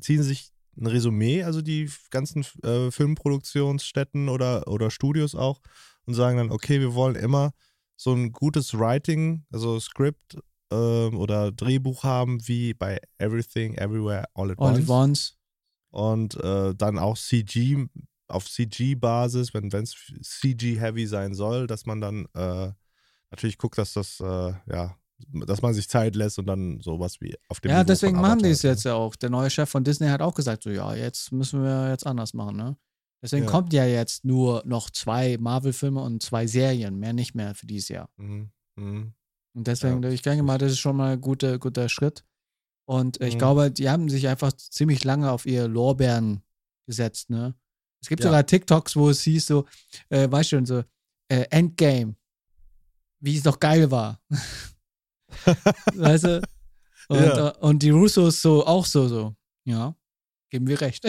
ziehen sich ein Resümee, also die ganzen äh, Filmproduktionsstätten oder, oder Studios auch und sagen dann, okay, wir wollen immer so ein gutes Writing, also Skript äh, oder Drehbuch haben, wie bei Everything Everywhere All at Once. All at Once. Und äh, dann auch C G, auf C G-Basis, wenn es C G-heavy sein soll, dass man dann äh, natürlich guckt, dass das, äh, ja, dass man sich Zeit lässt und dann sowas wie auf dem. Ja, deswegen machen die es jetzt ja auch. Der neue Chef von Disney hat auch gesagt, so ja, jetzt müssen wir jetzt anders machen, ne? Deswegen ja. kommt ja jetzt nur noch zwei Marvel-Filme und zwei Serien, mehr nicht mehr für dieses Jahr. Mhm. Mhm. Und deswegen, ja. ich denke mal, das ist schon mal ein guter, guter Schritt. Und äh, ich mhm. glaube, die haben sich einfach ziemlich lange auf ihre Lorbeeren gesetzt, ne? Es gibt ja. sogar TikToks, wo es hieß so, äh, weißt du, so äh, Endgame, wie es doch geil war. Weißt du? Und, ja. und die Russos so, auch so, so. Ja, geben wir recht.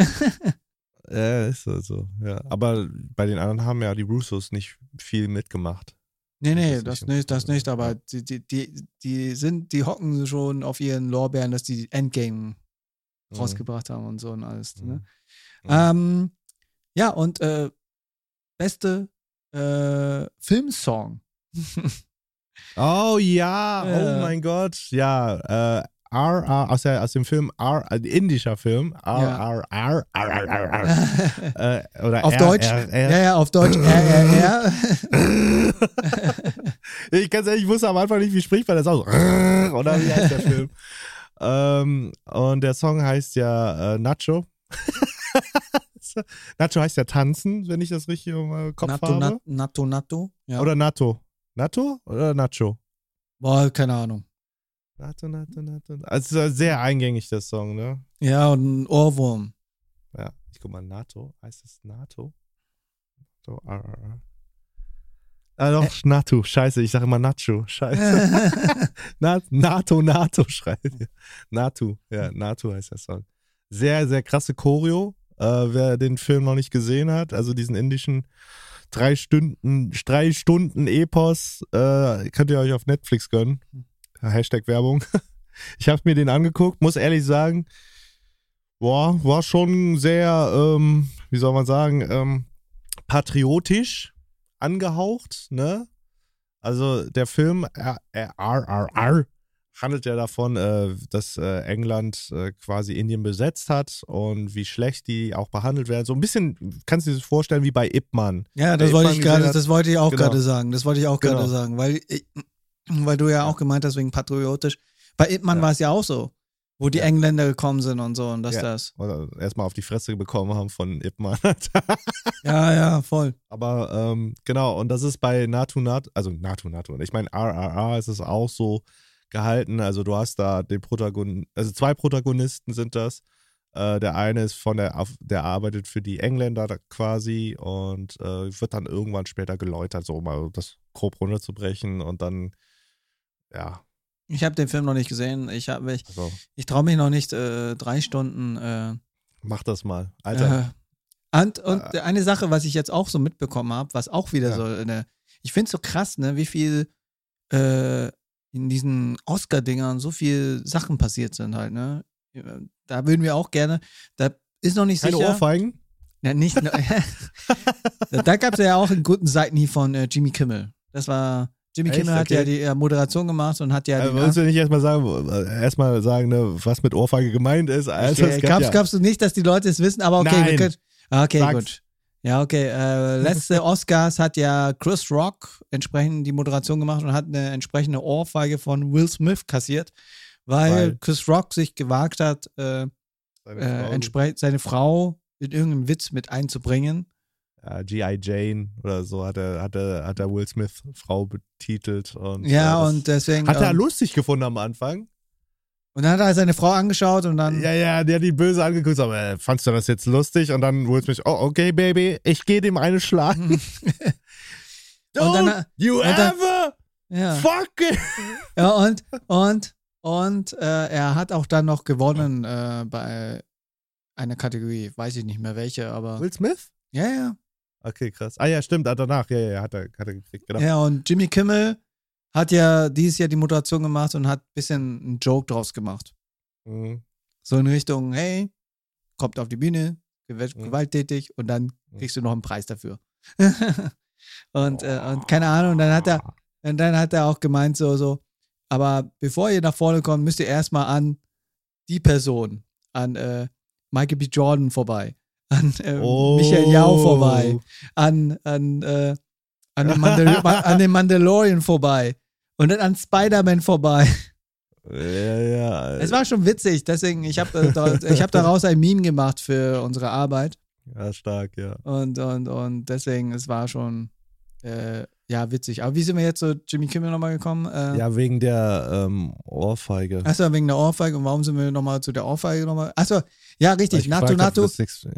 Ja, ist so, so, ja. Aber bei den anderen haben ja die Russos nicht viel mitgemacht. Nee, nee, das, das nicht, nicht, das nicht, aber die, die, die, die sind, die hocken schon auf ihren Lorbeeren, dass die Endgame mhm. rausgebracht haben und so und alles, ne? Mhm. Ähm, ja, und äh, beste äh, Filmsong. Oh ja, äh, oh mein Gott, ja, äh, R R, aus, der, aus dem Film, R, indischer Film, R R R, R R R, äh, oder auf R R R. Deutsch, ja, ja, auf Deutsch, R R R. Ich ganz ehrlich, ich wusste am Anfang nicht, wie spricht man das aus, oder wie heißt der Film? Ähm, und der Song heißt ja äh, Nacho. Nacho heißt ja Tanzen, wenn ich das richtig im Kopf Nato, habe. Nat, Nato, Nato, ja. Oder Nato. Nato oder Nacho? Boah, keine Ahnung. Nato, Nato, Nato. Also es ist sehr eingängig, der Song, ne? Ja, und ein Ohrwurm. Ja, ich guck mal, Nato. Heißt es Nato? So, R R R. Ah, doch, äh. Nato, scheiße. Ich sage immer Nacho, scheiße. Nato, Nato, schreibe. Nato, ja, Nato heißt der Song. Sehr, sehr krasse Choreo. Uh, wer den Film noch nicht gesehen hat, also diesen indischen drei Stunden, drei Stunden Epos, uh, könnt ihr euch auf Netflix gönnen. Hashtag Werbung. Ich habe mir den angeguckt, muss ehrlich sagen, boah, war schon sehr, ähm, wie soll man sagen, ähm, patriotisch angehaucht, ne? Also der Film R R R handelt ja davon, äh, dass äh, England äh, quasi Indien besetzt hat und wie schlecht die auch behandelt werden. So ein bisschen, kannst du dir das vorstellen, wie bei Ip Man. Ja, das wollte ich gerade, das wollte ich auch genau. gerade sagen. Das wollte ich auch genau. gerade sagen, weil, ich, weil du ja, ja auch gemeint hast, wegen patriotisch. Bei Ip Man ja. war es ja auch so, wo die ja. Engländer gekommen sind und so und das, ja. das. Oder erstmal auf die Fresse bekommen haben von Ip Man. Ja, ja, voll. Aber ähm, genau, und das ist bei Naatu Naatu, also Naatu Naatu, ich meine R R R ist es auch so gehalten, also du hast da den Protagonisten, also zwei Protagonisten sind das. Äh, der eine ist von der, der arbeitet für die Engländer quasi und äh, wird dann irgendwann später geläutert, so um mal das grob runterzubrechen und dann, ja. Ich habe den Film noch nicht gesehen, ich habe mich, also. ich traue mich noch nicht, äh, drei Stunden. Äh, Mach das mal, Alter. Äh, und und äh, eine Sache, was ich jetzt auch so mitbekommen habe, was auch wieder ja. so, eine, ich finde es so krass, ne, wie viel, äh, in diesen Oscar-Dingern so viel Sachen passiert sind halt, ne? Da würden wir auch gerne, da ist noch nicht sicher. Keine Ohrfeigen? Ja, nicht. Da gab es ja auch einen guten Seitenhieb von äh, Jimmy Kimmel. Das war, Jimmy Echt? Kimmel hat okay. ja die äh, Moderation gemacht und hat ja also, die... Willst du nicht erstmal sagen, erstmal sagen, ne, was mit Ohrfeige gemeint ist? Also, okay, gab, gab's ja. nicht, dass die Leute es wissen, aber okay. Nein. Wir können, okay, Sag's. Gut. Ja, okay. Äh, letzte Oscars hat ja Chris Rock entsprechend die Moderation gemacht und hat eine entsprechende Ohrfeige von Will Smith kassiert, weil, weil. Chris Rock sich gewagt hat, äh, seine, äh, Frau. Entspre- seine Frau in irgendeinen Witz mit einzubringen. Ja, G I. Jane oder so hat er, hat er, hat er Will Smith Frau betitelt. Und ja, äh, und deswegen... Hat er ähm, lustig gefunden am Anfang. Und dann hat er seine Frau angeschaut und dann... Ja, ja, der hat die böse angeguckt, aber äh, fandst du das jetzt lustig? Und dann wurde es mich, oh, okay, Baby, ich gehe dem eine schlagen. Don't dann, you dann, ever ja. fuck it! Ja, und, und, und äh, er hat auch dann noch gewonnen äh, bei einer Kategorie, weiß ich nicht mehr welche, aber... Will Smith? Ja, ja. Okay, krass. Ah ja, stimmt, danach, ja, ja, hat er, hat er gekriegt, genau. Ja, und Jimmy Kimmel... Hat ja dieses Jahr die Moderation gemacht und hat ein bisschen einen Joke draus gemacht. Mhm. So in Richtung, hey, kommt auf die Bühne, gew- mhm. gewalttätig und dann kriegst du noch einen Preis dafür. und, oh. äh, und keine Ahnung, dann hat er, und dann hat er auch gemeint so, so, aber bevor ihr nach vorne kommt, müsst ihr erstmal an die Person, an äh, Michael B. Jordan vorbei, an äh, oh. Michelle Yeoh vorbei, an, an, äh, an, den Mandal- an den Mandalorian vorbei. Und dann an Spider-Man vorbei. Ja, ja. Es war schon witzig, deswegen, ich habe ich hab daraus ein Meme gemacht für unsere Arbeit. Ja, stark, ja. Und, und, und deswegen, es war schon äh, Ja, witzig. Aber wie sind wir jetzt so Jimmy Kimmel nochmal gekommen? Äh, ja, wegen der ähm, Ohrfeige. Achso, wegen der Ohrfeige. Und warum sind wir nochmal zu der Ohrfeige nochmal? Achso, ja, richtig. Naatu Naatu.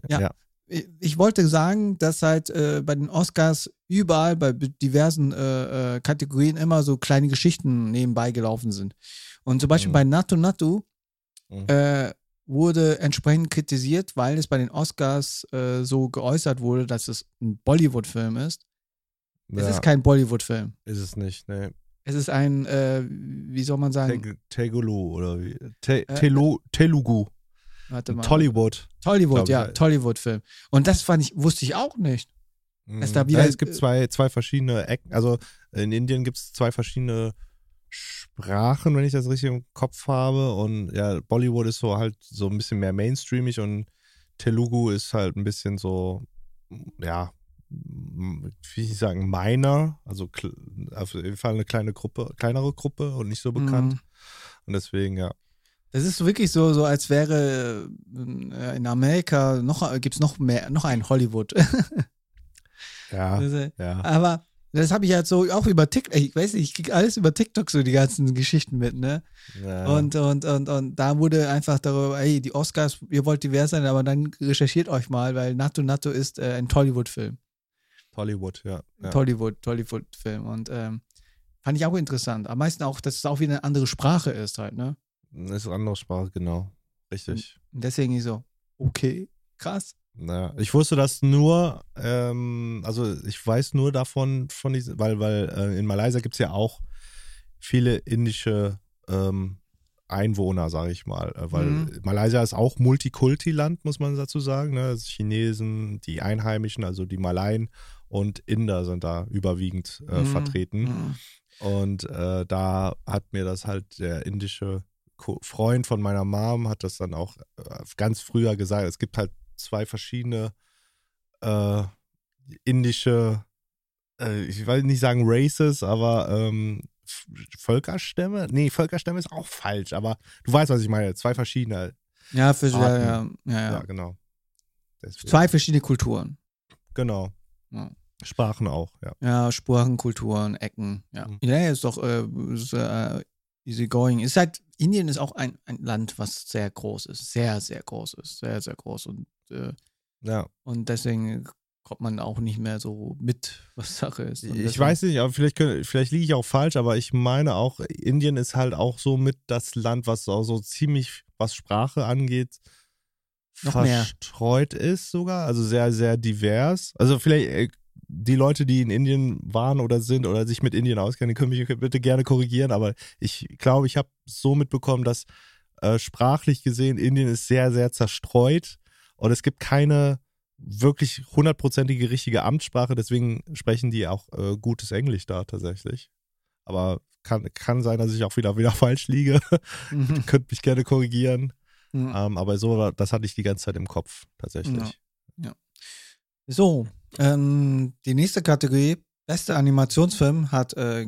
Ja. ja. Ich, ich wollte sagen, dass halt äh, bei den Oscars überall, bei diversen äh, äh, Kategorien immer so kleine Geschichten nebenbei gelaufen sind. Und zum Beispiel mhm. bei Naatu Naatu mhm. äh, wurde entsprechend kritisiert, weil es bei den Oscars äh, so geäußert wurde, dass es ein Bollywood-Film ist. Ja. Es ist kein Bollywood-Film. Ist es nicht, ne. Es ist ein, äh, wie soll man sagen? Te- Tegulu oder wie? Te- äh, Telu- Telugu. Warte mal. Tollywood. Tollywood, ja, Tollywood-Film. Und das fand ich, wusste ich auch nicht. Mhm. Es, da wieder, ja, es gibt zwei, zwei verschiedene Ecken. Also in Indien gibt es zwei verschiedene Sprachen, wenn ich das richtig im Kopf habe. Und ja, Bollywood ist so halt so ein bisschen mehr mainstreamig und Telugu ist halt ein bisschen so, ja, wie ich sagen, meiner, also auf jeden Fall eine kleine Gruppe, kleinere Gruppe und nicht so bekannt. Mhm. Und deswegen, ja. Das ist wirklich so, so als wäre in Amerika noch, gibt's noch mehr, noch ein Hollywood. ja, also, ja. Aber das habe ich halt so auch über TikTok, ich weiß nicht, ich kriege alles über TikTok so die ganzen Geschichten mit, ne? Ja. Und, und, und, und da wurde einfach darüber, ey, die Oscars, ihr wollt divers sein, aber dann recherchiert euch mal, weil Naatu Naatu ist äh, ein Tollywood-Film. Tollywood, ja. ja. Tollywood, Tollywood-Film. Und ähm, fand ich auch interessant. Am meisten auch, dass es auch wieder eine andere Sprache ist halt, ne? Das ist eine andere Sprache, genau. Richtig. Und deswegen so, okay, krass. Naja, ich wusste das nur, ähm, also ich weiß nur davon, von diesen, weil, weil äh, in Malaysia gibt es ja auch viele indische ähm, Einwohner, sage ich mal. Äh, weil mhm. Malaysia ist auch Multikulti-Land, muss man dazu sagen. Ne? Also Chinesen, die Einheimischen, also die Malaien und Inder sind da überwiegend äh, mhm. vertreten. Mhm. Und äh, da hat mir das halt der indische Freund von meiner Mom hat das dann auch ganz früher gesagt. Es gibt halt zwei verschiedene äh, indische, äh, ich will nicht sagen Races, aber ähm, Völkerstämme. Nee, Völkerstämme ist auch falsch, aber du weißt, was ich meine. Zwei verschiedene. Ja, für, ja, ja, ja, ja. ja, genau. Deswegen. Zwei verschiedene Kulturen. Genau. Ja. Sprachen auch, ja. Ja, Sprachen, Kulturen, Ecken. Ja, mhm. ja ist doch äh, ist, äh, easy going. Ist halt, Indien ist auch ein, ein Land, was sehr groß ist. Sehr, sehr groß ist. Sehr, sehr groß. Und, äh, ja. und deswegen kommt man auch nicht mehr so mit, was Sache ist. Und ich weiß nicht, aber vielleicht, vielleicht liege ich auch falsch, aber ich meine auch, Indien ist halt auch so mit das Land, was auch so ziemlich, was Sprache angeht, noch verstreut mehr. Ist sogar. Also sehr, sehr divers. Also vielleicht die Leute, die in Indien waren oder sind oder sich mit Indien auskennen, können mich bitte gerne korrigieren, aber ich glaube, ich habe so mitbekommen, dass äh, sprachlich gesehen Indien ist sehr, sehr zerstreut und es gibt keine wirklich hundertprozentige richtige Amtssprache, deswegen sprechen die auch äh, gutes Englisch da tatsächlich. Aber kann, kann sein, dass ich auch wieder, wieder falsch liege. Mhm. Ihr könnt mich gerne korrigieren. Mhm. Ähm, aber so, das hatte ich die ganze Zeit im Kopf tatsächlich. Ja. Ja. So, ähm, die nächste Kategorie, beste Animationsfilm, hat äh,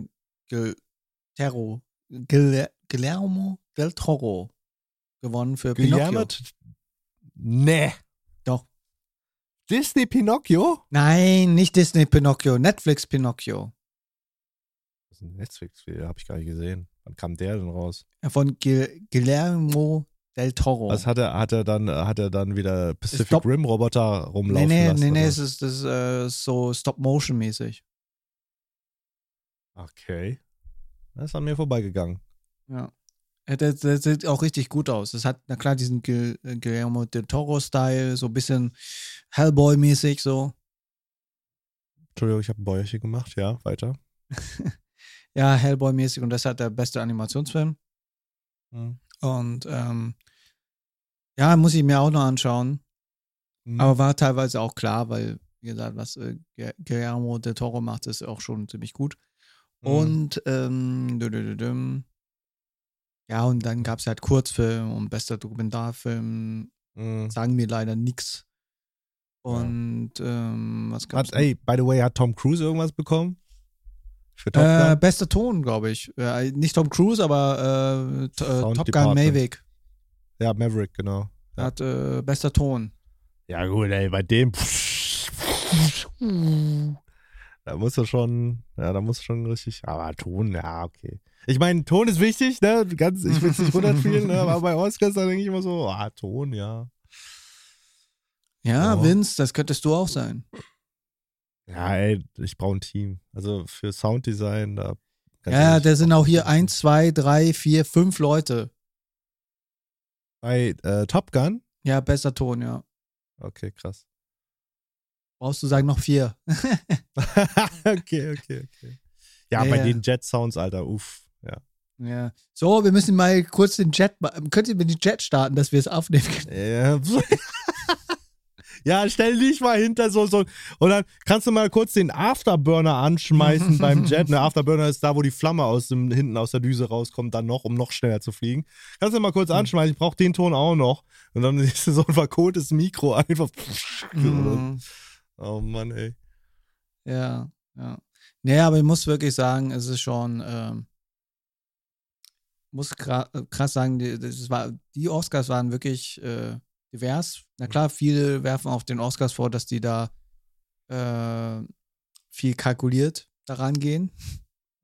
Guillermo del Toro gewonnen für Guillermo? Pinocchio. Nee. Doch. Disney Pinocchio? Nein, nicht Disney Pinocchio, Netflix Pinocchio. Das ist ein Netflix-Film, habe ich gar nicht gesehen. Wann kam der denn raus? Von Gil- Guillermo del Toro. Was hat er, hat er dann, hat er dann wieder Pacific Stop- Rim Roboter rumlaufen nee, nee, lassen? Nee, nee, nee, es ist, das ist äh, so Stop-Motion-mäßig. Okay. Das ist an mir vorbeigegangen. Ja. Das, das sieht auch richtig gut aus. Das hat, na klar, diesen Guillermo del Toro-Style, so ein bisschen Hellboy-mäßig so. Entschuldigung, ich habe ein Bäuerchen gemacht. Ja, weiter. ja, Hellboy-mäßig und das hat der beste Animationsfilm. Mhm. Und ähm, ja, muss ich mir auch noch anschauen. Mhm. Aber war teilweise auch klar, weil, wie gesagt, was äh, Guillermo del Toro macht, ist auch schon ziemlich gut. Mhm. Und ähm, ja, und dann gab es halt Kurzfilm und bester Dokumentarfilm. Mhm. Sagen mir leider nichts. Und ja. ähm, was gab's? Ey, by the way, hat Tom Cruise irgendwas bekommen? Für Top Gun? Äh, bester Ton, glaube ich. Äh, nicht Tom Cruise, aber äh, t- äh, Top Gun Maverick. Ja, Maverick, genau. Ja. Hat äh, bester Ton. Ja gut, ey, bei dem Da musst du schon, ja, da musst du schon richtig, aber Ton, ja, okay. Ich meine, Ton ist wichtig, ne, ganz, ich will es nicht runterspielen, ne? Aber bei Oscars, da denke ich immer so, ah, Ton, ja. Ja, ja, Vince, das könntest du auch sein. Ja, ey, ich brauche ein Team. Also für Sounddesign, da. Ja, da sind auch hier eins, zwei, drei, vier, fünf Leute. Bei äh, Top Gun? Ja, besser Ton, ja. Okay, krass. Brauchst du sagen noch vier. okay, okay, okay. Ja, ja, bei den Jet-Sounds, Alter, uff. Ja. Ja. So, wir müssen mal kurz den Jet, könnt ihr mit dem Jet starten, dass wir es aufnehmen können? Ja. Ja, stell dich mal hinter so, so. Und dann kannst du mal kurz den Afterburner anschmeißen beim Jet. Ne, Afterburner ist da, wo die Flamme aus dem, hinten aus der Düse rauskommt, dann noch, um noch schneller zu fliegen. Kannst du mal kurz anschmeißen, ich brauch den Ton auch noch. Und dann ist so ein verkohltes Mikro einfach. Mhm. Oh Mann, ey. Ja, ja. Nee, aber ich muss wirklich sagen, es ist schon, ähm, muss krass sagen, die, das war, die Oscars waren wirklich, äh, divers. Na klar, viele werfen auch den Oscars vor, dass die da äh, viel kalkuliert daran gehen.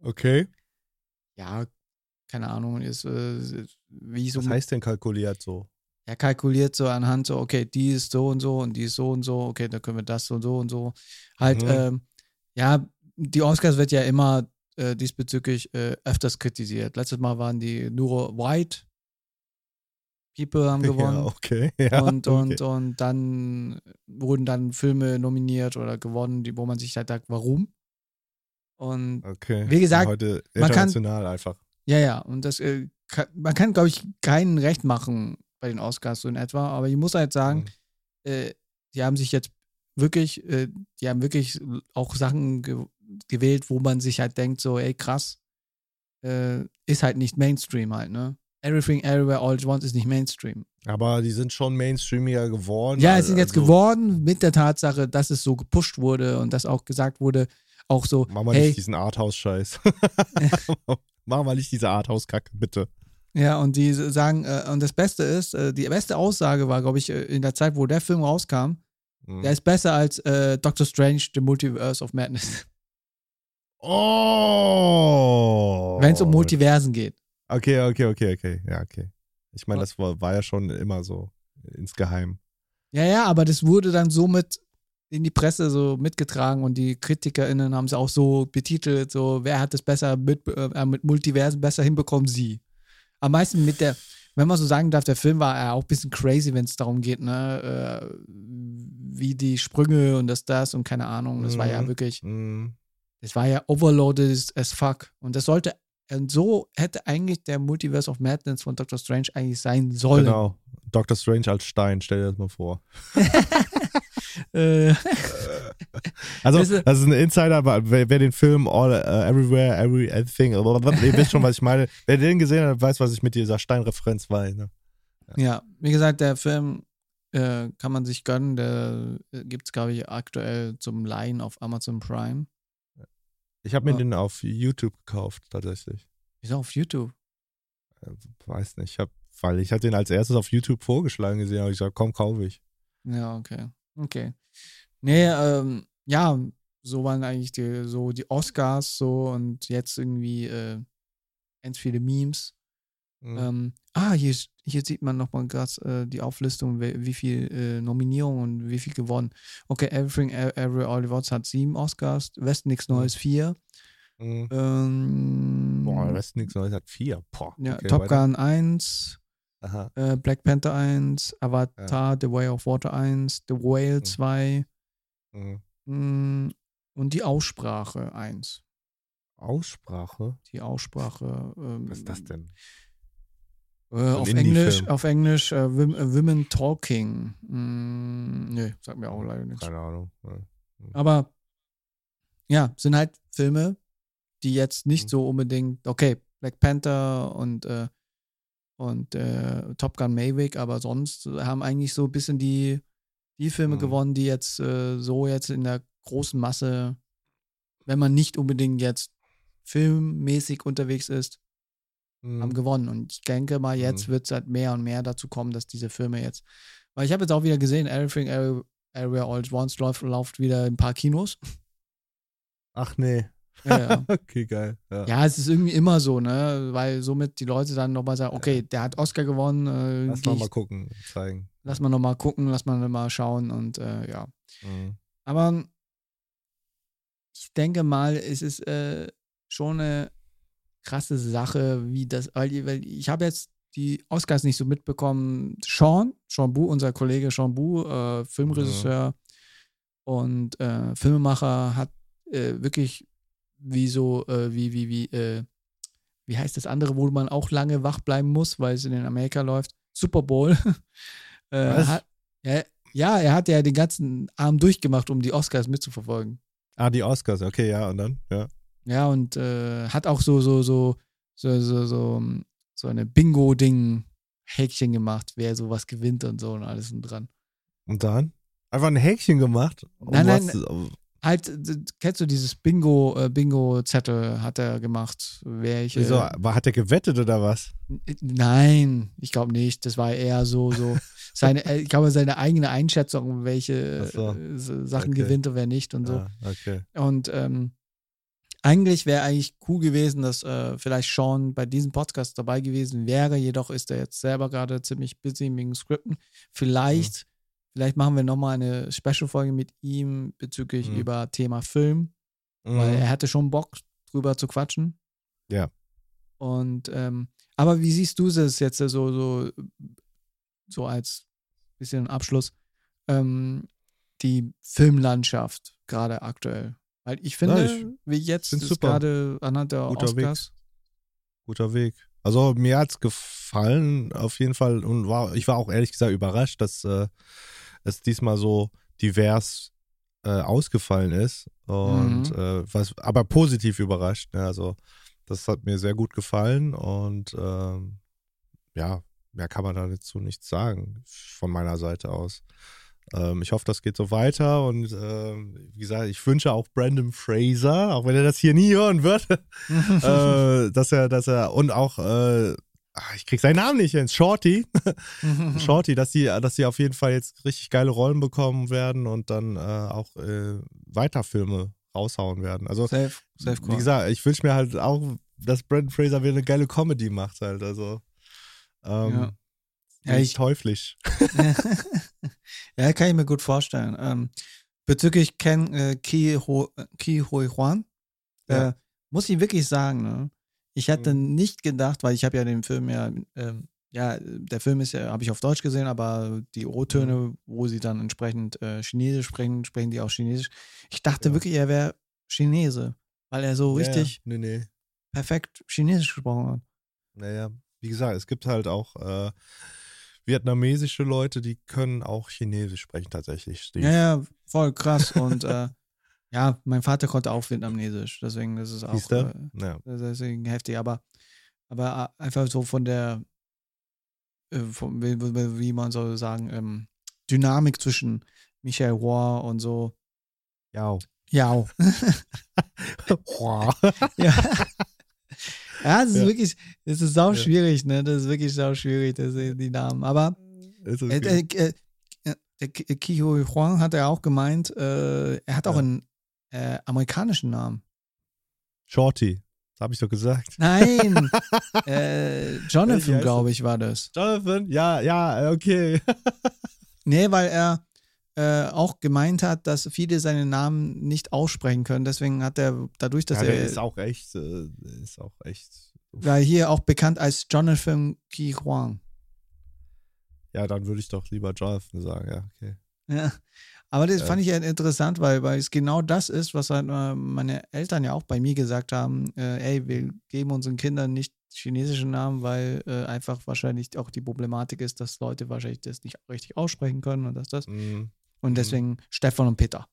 Okay. Ja, keine Ahnung. Ist, äh, wie so. Was heißt denn kalkuliert so? Ja, kalkuliert so anhand so, okay, die ist so und so und die ist so und so, okay, dann können wir das so und so und so. Halt, mhm. ähm, ja, die Oscars wird ja immer äh, diesbezüglich äh, öfters kritisiert. Letztes Mal waren die nur White People haben gewonnen. Ja, okay. Ja, und, und, okay. Und dann wurden dann Filme nominiert oder gewonnen, die, wo man sich halt sagt, warum? Und okay. Wie gesagt, heute international man kann, einfach. Ja, ja. Und das äh, kann, man kann, glaube ich, keinen Recht machen bei den Oscars so in etwa, aber ich muss halt sagen, mhm. äh, die haben sich jetzt wirklich, äh, die haben wirklich auch Sachen ge- gewählt, wo man sich halt denkt, so, ey, krass, äh, ist halt nicht Mainstream halt, ne? Everything Everywhere All at Once ist nicht Mainstream. Aber die sind schon mainstreamiger geworden. Ja, es sind jetzt also geworden mit der Tatsache, dass es so gepusht wurde und dass auch gesagt wurde, auch so, mach mal hey, nicht diesen Arthouse-Scheiß. Mach mal nicht diese Arthouse-Kacke, bitte. Ja, und die sagen, äh, und das Beste ist, äh, die beste Aussage war, glaube ich, äh, in der Zeit, wo der Film rauskam, mhm. der ist besser als äh, Doctor Strange, The Multiverse of Madness. Oh! Wenn es um Multiversen geht. Okay, okay, okay, okay. Ja, okay. Ich meine, das war, war ja schon immer so insgeheim. Ja, ja, aber das wurde dann so mit in die Presse so mitgetragen und die KritikerInnen haben es auch so betitelt, so, wer hat es besser mit, äh, mit Multiversen besser hinbekommen? Sie. Am meisten mit der, wenn man so sagen darf, der Film war ja auch ein bisschen crazy, wenn es darum geht, ne, äh, wie die Sprünge und das, das und keine Ahnung. Das war ja wirklich, das war ja overloaded as fuck. Und das sollte Und so hätte eigentlich der Multiverse of Madness von Doctor Strange eigentlich sein sollen. Genau. Doctor Strange als Stein, stell dir das mal vor. Also, das ist ein Insider, aber wer, wer den Film All, uh, Everywhere, Every, Everything, ihr wisst schon, was ich meine. Wer den gesehen hat, weiß, was ich mit dieser Steinreferenz meine. Ja. Ja, wie gesagt, der Film äh, kann man sich gönnen. Der gibt es, glaube ich, aktuell zum Leihen auf Amazon Prime. Ich habe mir oh. den auf YouTube gekauft, tatsächlich. Wieso auf YouTube? Weiß nicht, ich hab, weil ich hatte den als erstes auf YouTube vorgeschlagen gesehen, aber ich sag, komm, kaufe ich. Ja, okay. Okay. Nee, ähm, ja, so waren eigentlich die, so die Oscars so und jetzt irgendwie äh, ganz viele Memes. Mhm. Ähm, ah, hier, hier sieht man nochmal gerade äh, die Auflistung, wie, wie viel äh, Nominierungen und wie viel gewonnen. Okay, Everything, Every, All Awards hat sieben Oscars, Westen nichts Neues vier. Mhm. Ähm, Boah, Westen nichts Neues hat vier. Boah, ja, okay, Top Gun eins, äh, Black Panther eins, Avatar, ja. The Way of Water eins, The Whale mhm. zwei mhm. Mh, und die Aussprache eins. Aussprache? Die Aussprache. Ähm, Was ist das denn? Äh, auf, Englisch, auf Englisch äh, Women Talking. Mm, nö, nee, sagt mir auch leider nichts. Keine Ahnung. Ja. Aber ja, sind halt Filme, die jetzt nicht mhm. so unbedingt, okay, Black Panther und, äh, und äh, Top Gun Maverick, aber sonst haben eigentlich so ein bisschen die, die Filme mhm. gewonnen, die jetzt äh, so jetzt in der großen Masse, wenn man nicht unbedingt jetzt filmmäßig unterwegs ist, haben gewonnen. Und ich denke mal, jetzt mhm. wird es halt mehr und mehr dazu kommen, dass diese Filme jetzt, weil ich habe jetzt auch wieder gesehen, Everything Everywhere All at Once läuft, läuft wieder in ein paar Kinos. Ach nee. Ja, ja. Okay, geil. Ja. Ja, es ist irgendwie immer so, ne? Weil somit die Leute dann nochmal sagen, okay, der hat Oscar gewonnen. Äh, lass mal, ich, mal gucken, zeigen. Lass mal nochmal gucken, lass mal nochmal schauen und äh, ja. Mhm. Aber ich denke mal, es ist äh, schon eine krasse Sache, wie das, weil, weil ich habe jetzt die Oscars nicht so mitbekommen. Sean, Sean Bu, unser Kollege Sean Bu, äh, Filmregisseur ja. und äh, Filmemacher, hat äh, wirklich wie so, äh, wie, wie, wie, äh, wie heißt das andere, wo man auch lange wach bleiben muss, weil es in Amerika läuft? Super Bowl. äh, hat, ja, ja, er hat ja den ganzen Abend durchgemacht, um die Oscars mitzuverfolgen. Ah, die Oscars, okay, ja, und dann, ja. Ja, und äh, hat auch so, so, so, so, so, so, so eine Bingo-Ding-Häkchen gemacht, wer sowas gewinnt und so und alles und dran. Und dann? Einfach ein Häkchen gemacht? Um nein, nein, was, um halt, kennst du dieses Bingo, äh, Bingo-Zettel hat er gemacht, wer ich... Wieso? Hat er gewettet oder was? Nein, ich glaube nicht. Das war eher so, so seine, ich glaube, seine eigene Einschätzung, welche so. Sachen okay. gewinnt und wer nicht und so. Ah, okay. Und ähm, eigentlich wäre eigentlich cool gewesen, dass äh, vielleicht Sean bei diesem Podcast dabei gewesen wäre, jedoch ist er jetzt selber gerade ziemlich busy mit den Skripten. Vielleicht... Mhm. Vielleicht machen wir nochmal eine Special-Folge mit ihm bezüglich mhm. über Thema Film, mhm. weil er hatte schon Bock, drüber zu quatschen. Ja. Und, ähm, aber wie siehst du es jetzt so, so, so als bisschen Abschluss, ähm, die Filmlandschaft gerade aktuell? Weil ich finde, ja, ich wie jetzt ist gerade anhand der Guter Oscars. Weg. Guter Weg. Also mir hat's gefallen, auf jeden Fall. Und war, ich war auch ehrlich gesagt überrascht, dass äh, es diesmal so divers äh, ausgefallen ist. Und mhm. äh, was, aber positiv überrascht. Ne? Also das hat mir sehr gut gefallen. Und ähm, ja, mehr kann man dazu nichts sagen von meiner Seite aus. Ähm, ich hoffe, das geht so weiter. Und ähm, wie gesagt, ich wünsche auch Brendan Fraser, auch wenn er das hier nie hören wird, äh, dass er, dass er und auch, äh, ich krieg seinen Namen nicht hin, Shorty, Shorty, dass die, dass die auf jeden Fall jetzt richtig geile Rollen bekommen werden und dann äh, auch äh, weiter Filme raushauen werden. Also safe, safe wie gesagt, ich wünsche mir halt auch, dass Brendan Fraser wieder eine geile Comedy macht halt. Also ähm, ja. Ja, ich teuflisch. Ja, kann ich mir gut vorstellen. Ähm, bezüglich Ken, äh, Ke Huy Quan, äh, ja. muss ich wirklich sagen, ne? Ich hatte mhm. nicht gedacht, weil ich habe ja den Film ja, ähm, ja, der Film ist ja, habe ich auf Deutsch gesehen, aber die O-Töne, mhm. wo sie dann entsprechend äh, Chinesisch sprechen, sprechen die auch Chinesisch. Ich dachte ja. wirklich, er wäre Chinese, weil er so richtig ja, ja. Nee, nee. perfekt Chinesisch gesprochen hat. Naja, wie gesagt, es gibt halt auch äh, vietnamesische Leute, die können auch Chinesisch sprechen tatsächlich. Ja, ja, voll krass. Und äh, ja, mein Vater konnte auch Vietnamesisch, deswegen das ist auch äh, ja. deswegen heftig. Aber, aber einfach so von der, äh, von, wie, wie man so sagen, ähm, Dynamik zwischen Michelle Yeoh und so. Jau. Jau. ja. Ja, das ist ja. wirklich, das ist sau schwierig, ne? Das ist wirklich sau schwierig, das sind die Namen. Aber okay. äh, äh, äh, der Ke Huy Quan hat ja auch gemeint, äh, er hat ja. auch einen äh, amerikanischen Namen. Shorty, das habe ich doch gesagt. Nein, äh, Jonathan, glaube ich, war das. Jonathan, ja, ja, okay. Nee, weil er äh, auch gemeint hat, dass viele seine Namen nicht aussprechen können. Deswegen hat er, dadurch, dass ja, er... ist auch echt, äh, ist auch echt... Uff. War hier auch bekannt als Jonathan Ke Huy. Ja, dann würde ich doch lieber Jonathan sagen, ja, okay. Ja, aber das äh. fand ich ja interessant, weil, weil es genau das ist, was halt meine Eltern ja auch bei mir gesagt haben, äh, ey, wir geben unseren Kindern nicht chinesischen Namen, weil äh, einfach wahrscheinlich auch die Problematik ist, dass Leute wahrscheinlich das nicht richtig aussprechen können und das, das. Mm. Und deswegen mhm. Stefan und Peter.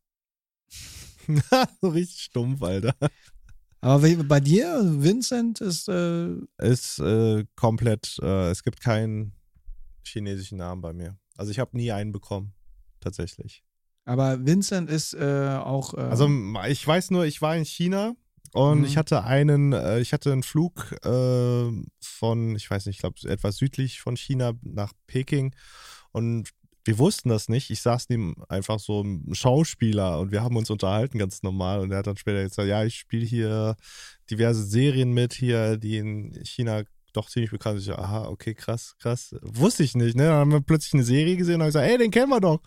So richtig stumpf, Alter. Aber bei dir, Vincent, ist... Äh ist äh, komplett, äh, es gibt keinen chinesischen Namen bei mir. Also ich habe nie einen bekommen, tatsächlich. Aber Vincent ist äh, auch... Äh also ich weiß nur, ich war in China und mhm. ich hatte einen, äh, ich hatte einen Flug äh, von, ich weiß nicht, ich glaube etwas südlich von China nach Peking und wir wussten das nicht. Ich saß neben einfach so einem Schauspieler und wir haben uns unterhalten ganz normal. Und er hat dann später gesagt, ja, ich spiele hier diverse Serien mit hier, die in China doch ziemlich bekannt sind. Ich so, aha, okay, krass, krass. Wusste ich nicht, ne? Dann haben wir plötzlich eine Serie gesehen und haben gesagt, ey, den kennen wir doch.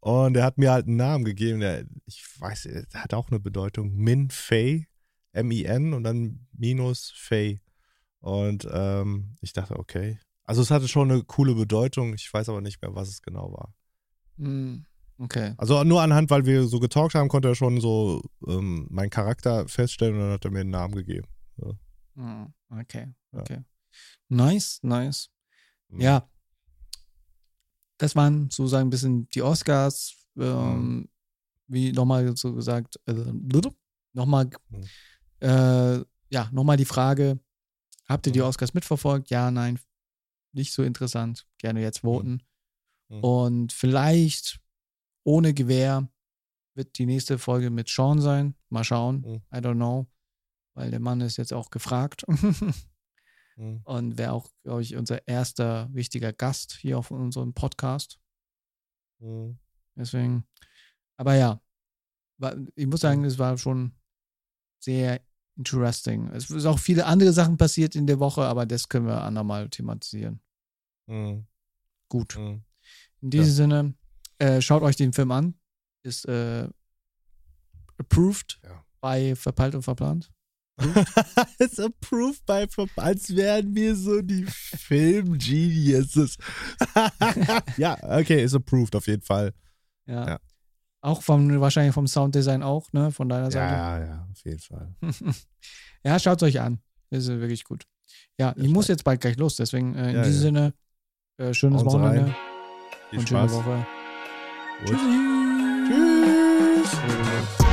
Und er hat mir halt einen Namen gegeben, der, ich weiß, der hat auch eine Bedeutung. Min Fei, M I N und dann minus Fei. Und ähm, ich dachte, okay. Also es hatte schon eine coole Bedeutung, ich weiß aber nicht mehr, was es genau war. Okay. Also nur anhand, weil wir so getalkt haben, konnte er schon so ähm, meinen Charakter feststellen und dann hat er mir einen Namen gegeben. Ja. Okay, okay. Ja. Nice, nice. Mhm. Ja, das waren sozusagen ein bisschen die Oscars, ähm, mhm. wie nochmal so gesagt, äh, nochmal mhm. äh, ja, nochmal die Frage, habt ihr die Oscars mitverfolgt? Ja, nein. Nicht so interessant, gerne jetzt voten. Mhm. Mhm. Und vielleicht ohne Gewehr wird die nächste Folge mit Sean sein. Mal schauen, mhm. I don't know. Weil der Mann ist jetzt auch gefragt. mhm. Und wäre auch, glaube ich, unser erster wichtiger Gast hier auf unserem Podcast. Mhm. Deswegen, aber ja, ich muss sagen, es war schon sehr interesting. Es ist auch viele andere Sachen passiert in der Woche, aber das können wir andermal thematisieren. Mhm. Gut. Mhm. In diesem ja. Sinne, äh, schaut euch den Film an. Ist äh, approved ja. bei Verpeilt und Verplant. Ist approved by Verpeilt. Als wären wir so die Film-Geniuses. Ja, okay, ist approved auf jeden Fall. Ja. ja. Auch vom, wahrscheinlich vom Sounddesign auch, ne? Von deiner Seite. Ja, ja, auf jeden Fall. Ja, schaut es euch an. Das ist wirklich gut. Ja, ich muss jetzt bald gleich los, deswegen äh, in ja, diesem ja. Sinne, äh, schönes Hauen Wochenende. Und Spaß. Schöne Woche. Tschüss. Tschüss.